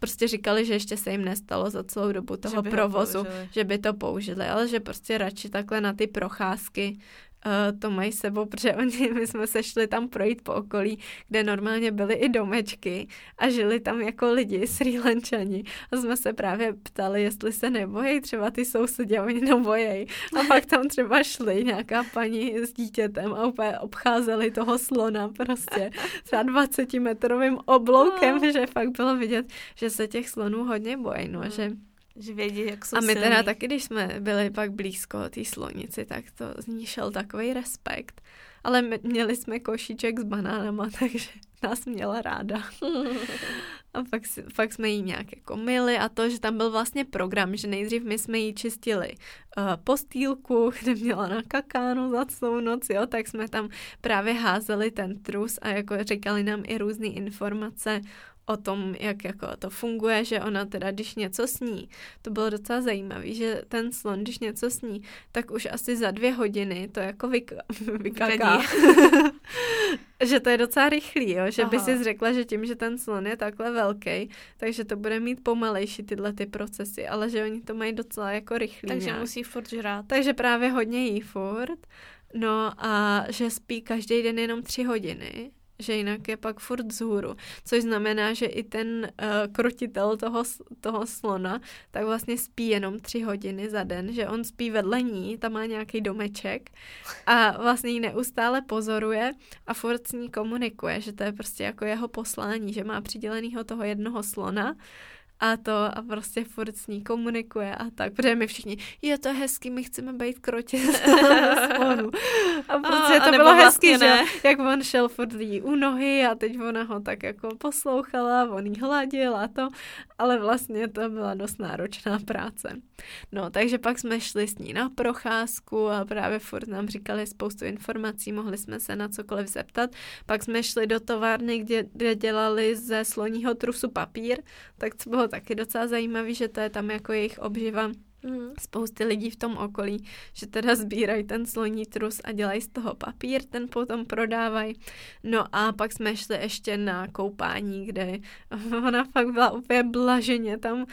prostě říkali, že ještě se jim nestalo za celou dobu toho provozu, že by to použili, ale že prostě radši takhle na ty procházky to mají sebou, protože my jsme se šli tam projít po okolí, kde normálně byly i domečky a žili tam jako lidi, Srí Lančani. A jsme se právě ptali, jestli se nebojí, třeba ty sousedě, oni nebojí. A pak tam třeba šli nějaká paní s dítětem a úplně obcházeli toho slona prostě třeba 20metrovým obloukem, že fakt bylo vidět, že se těch slonů hodně bojí, no, že vědí, jak jsou silní. A my teda taky, když jsme byli pak blízko té slonici, tak to z ní šel takovej respekt. Ale měli jsme košíček s banánama, takže nás měla ráda. A pak jsme jí nějak jako myli a to, že tam byl vlastně program, že nejdřív my jsme jí čistili postýlku, kde měla na kakánu za celou noc, jo, tak jsme tam právě házeli ten trus a jako říkali nám i různé informace o tom, jak jako to funguje, že ona teda, když něco sní, to bylo docela zajímavé, že ten slon, když něco sní, tak už asi za 2 hodiny to jako vykaká. Že to je docela rychlý, jo? Že by si řekla, že tím, že ten slon je takhle velký, takže to bude mít pomalejší tyhle ty procesy, ale že oni to mají docela jako rychlý. Takže nějak. Musí furt žrát. Takže právě hodně jí furt. No a že spí každý den jenom 3 hodiny, že jinak je pak furt vzhůru, což znamená, že i ten krutitel toho slona tak vlastně spí jenom 3 hodiny za den, že on spí vedle ní, tam má nějaký domeček a vlastně ji neustále pozoruje a furt s ní komunikuje, že to je prostě jako jeho poslání, že má přidělenýho toho jednoho slona a prostě furt s ní komunikuje a tak, protože my všichni, je to hezký, my chceme být krotil z toho slonu. A prostě to bylo vlastně hezký, ne? Že jak on šel furt jí u nohy a teď ona ho tak jako poslouchala, on jí hladil a to, ale vlastně to byla dost náročná práce. No, takže pak jsme šli s ní na procházku a právě furt nám říkali spoustu informací, mohli jsme se na cokoliv zeptat. Pak jsme šli do továrny, kde dělali ze sloního trusu papír, tak to bylo taky docela zajímavý, že to je tam jako jejich obživa spousty lidí v tom okolí, že teda sbírají ten sloní trus a dělají z toho papír, ten potom prodávají. No a pak jsme šli ještě na koupání, kde ona fakt byla úplně blaženě tam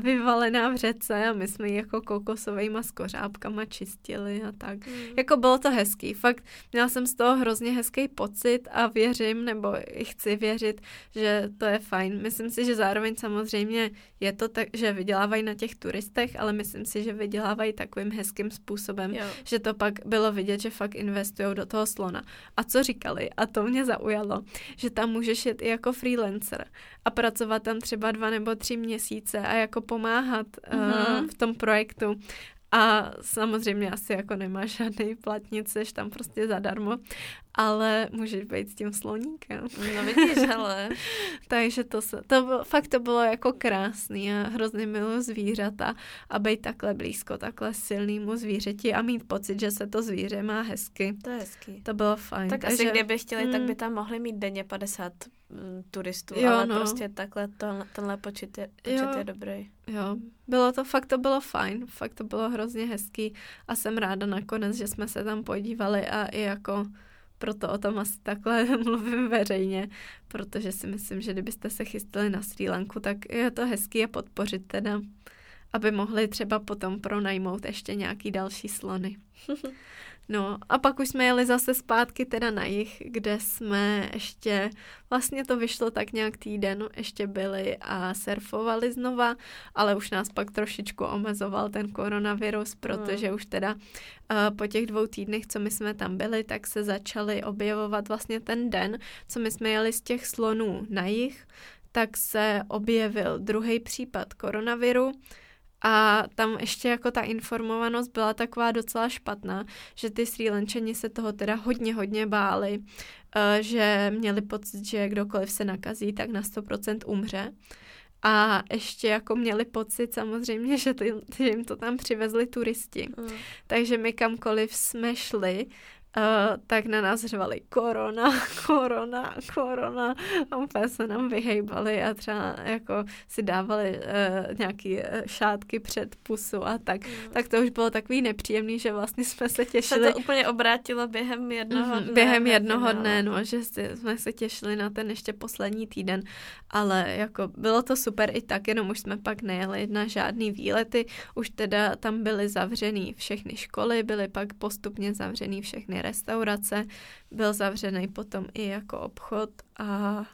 vyvalená v řece a my jsme ji jako kokosovejma skořápkama čistili a tak. Jako bylo to hezký, fakt měla jsem z toho hrozně hezký pocit a věřím, nebo chci věřit, že to je fajn. Myslím si, že zároveň samozřejmě je to tak, že vydělávají na těch turistech, ale myslím si, že vydělávají takovým hezkým způsobem, jo. Že to pak bylo vidět, že fakt investujou do toho slona. A co říkali? A to mě zaujalo, že tam můžeš jet i jako freelancer a pracovat tam třeba 2 nebo 3 měsíce a jako pomáhat v tom projektu. A samozřejmě asi jako nemáš žádný platnic, seš tam prostě zadarmo, ale můžeš být s tím sloníkem. No vidíš, ale. Takže fakt to bylo jako krásný a hrozně miluji zvířata a být takhle blízko, takhle silnému zvířeti a mít pocit, že se to zvíře má hezky. To je hezký. To bylo fajn. Tak asi kdyby chtěli, tak by tam mohli mít denně 50 turistů, jo, ale prostě takhle tenhle počet je dobrý. Jo, bylo to fajn, fakt to bylo hrozně hezký a jsem ráda nakonec, že jsme se tam podívali a i jako proto o tom asi takhle mluvím veřejně, protože si myslím, že kdybyste se chystali na Srí Lanku, tak je to hezký je podpořit teda, aby mohli třeba potom pronajmout ještě nějaký další slony. No a pak už jsme jeli zase zpátky teda na jih, kde jsme ještě, vlastně to vyšlo tak nějak týden, ještě byli a surfovali znova, ale už nás pak trošičku omezoval ten koronavirus, protože už teda po těch 2 týdnech, co my jsme tam byli, tak se začaly objevovat vlastně ten den, co my jsme jeli z těch slonů na jih, tak se objevil druhý případ koronaviru. A tam ještě jako ta informovanost byla taková docela špatná, že ty Srí Lančani se toho teda hodně, hodně báli, že měli pocit, že kdokoliv se nakazí, tak na 100% umře. A ještě jako měli pocit samozřejmě, že jim to tam přivezli turisti. Takže my kamkoliv jsme šli, tak na nás řvali korona a úplně se nám vyhejbali a třeba jako si dávali nějaký šátky před pusu a tak. Mm. Tak to už bylo takový nepříjemný, že vlastně jsme se těšili. Se to úplně obrátilo během jednoho dne. Během jednoho dne, no, že jsme se těšili na ten ještě poslední týden, ale jako bylo to super i tak, jenom už jsme pak nejeli na žádný výlety, už teda tam byly zavřený všechny školy, byly pak postupně zavřený všechny restaurace, byl zavřený potom i jako obchod a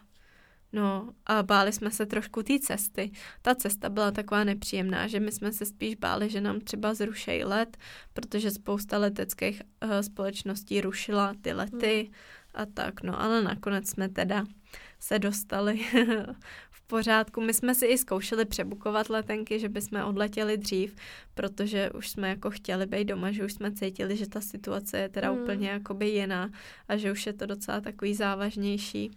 báli jsme se trošku té cesty. Ta cesta byla taková nepříjemná, že my jsme se spíš báli, že nám třeba zrušejí let, protože spousta leteckých společností rušila ty lety a tak, no, ale nakonec jsme teda se dostali v pořádku. My jsme si i zkoušeli přebukovat letenky, že bychom odletěli dřív, protože už jsme jako chtěli být doma, že už jsme cítili, že ta situace je teda úplně jakoby jiná a že už je to docela takový závažnější.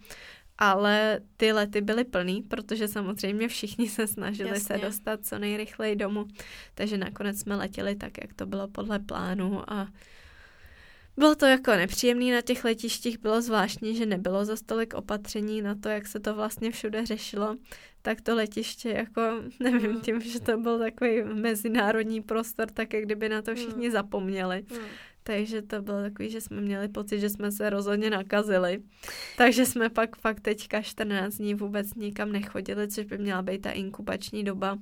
Ale ty lety byly plný, protože samozřejmě všichni se snažili se dostat co nejrychleji domů. Takže nakonec jsme letěli tak, jak to bylo podle plánu a bylo to jako nepříjemný na těch letištích, bylo zvláštní, že nebylo zas tolik opatření na to, jak se to vlastně všude řešilo, tak to letiště jako, nevím, tím, že to byl takový mezinárodní prostor, tak jak kdyby na to všichni zapomněli. Takže to bylo takový, že jsme měli pocit, že jsme se rozhodně nakazili. Takže jsme pak fakt teďka 14 dní vůbec nikam nechodili, což by měla být ta inkubační doba.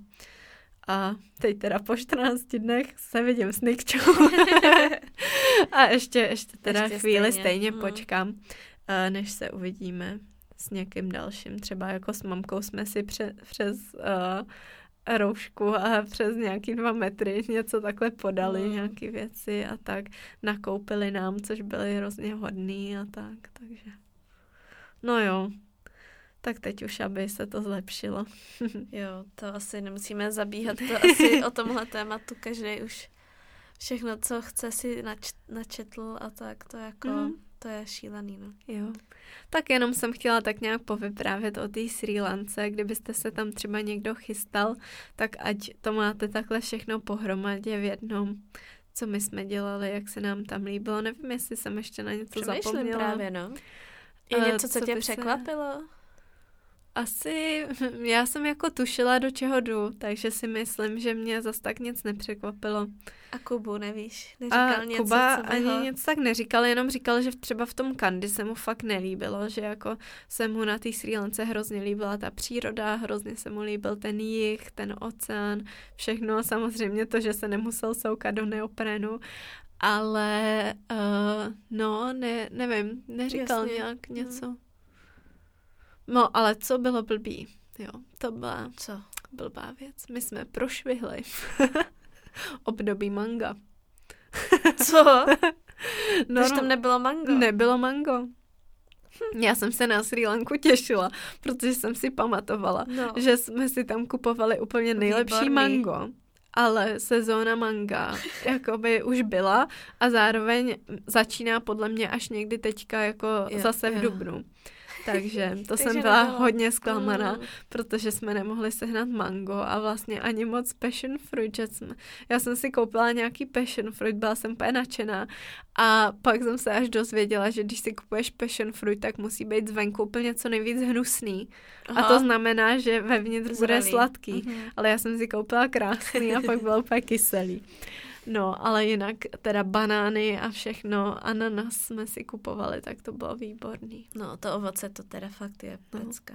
A teď teda po 14 dnech se vidím s Nikčou. A ještě teda ještě chvíli stejně počkám, než se uvidíme s někým dalším. Třeba jako s mamkou jsme si přes roušku a přes nějaký 2 metry něco takhle podali, nějaký věci a tak. Nakoupili nám, což byli hrozně hodný a tak. Takže no jo. Tak teď už, aby se to zlepšilo. Jo, to asi nemusíme zabíhat, to asi o tomhle tématu každý už všechno, co chce, si načetl a tak, to jako, to je šílený, no. Jo. Tak jenom jsem chtěla tak nějak povyprávět o té Srí Lance, kdybyste se tam třeba někdo chystal, tak ať to máte takhle všechno pohromadě v jednom, co my jsme dělali, jak se nám tam líbilo, nevím, jestli jsem ještě na něco zapomněla. Právě, no. Je něco, co tě překvapilo? Asi já jsem jako tušila, do čeho jdu, takže si myslím, že mě zas tak nic nepřekvapilo. A Kubu nevíš? Neříkal něco, Kuba co ani nic tak neříkal, jenom říkal, že třeba v tom Kandy se mu fakt nelíbilo, že jako se mu na té Srí Lance hrozně líbila ta příroda, hrozně se mu líbil ten jih, ten oceán, všechno, samozřejmě to, že se nemusel soukat do neoprenu. Ale nevím, neříkal jasně, nějak něco. No, ale co bylo blbý? Jo, to byla blbá věc. My jsme prošvihli období manga. Co? Když tam nebylo mango? Nebylo mango. Já jsem se na Srí Lanku těšila, protože jsem si pamatovala, že jsme si tam kupovali úplně nejlepší mango. Ale sezóna manga jakoby už byla a zároveň začíná podle mě až někdy teďka jako zase v dubnu. Takže to jsem byla hodně zklamaná, protože jsme nemohli sehnat mango a vlastně ani moc passion fruit. Já jsem si koupila nějaký passion fruit, byla jsem úplně nadšená a pak jsem se až dozvěděla, že když si kupuješ passion fruit, tak musí být zvenku úplně co nejvíc hnusný. Aha. A to znamená, že vevnitř bude sladký. Ale já jsem si koupila krásný a pak bylo úplně kyselý. No, ale jinak teda banány a všechno, ananas jsme si kupovali, tak to bylo výborný. No, to ovoce to teda fakt je pecka.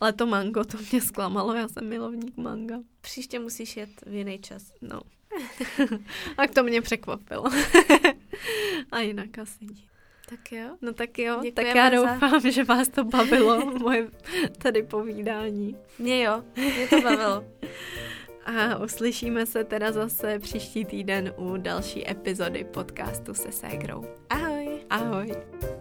Ale to mango, to mě zklamalo, já jsem milovník manga. Příště musíš jet v jiný čas. No. A to mě překvapilo. A jinak asi nic. Tak jo. No tak jo, děkujeme, tak já doufám, že vás to bavilo, moje tady povídání. Mě jo, mě to bavilo. A uslyšíme se teda zase příští týden u další epizody podcastu se ségrou. Ahoj. Ahoj.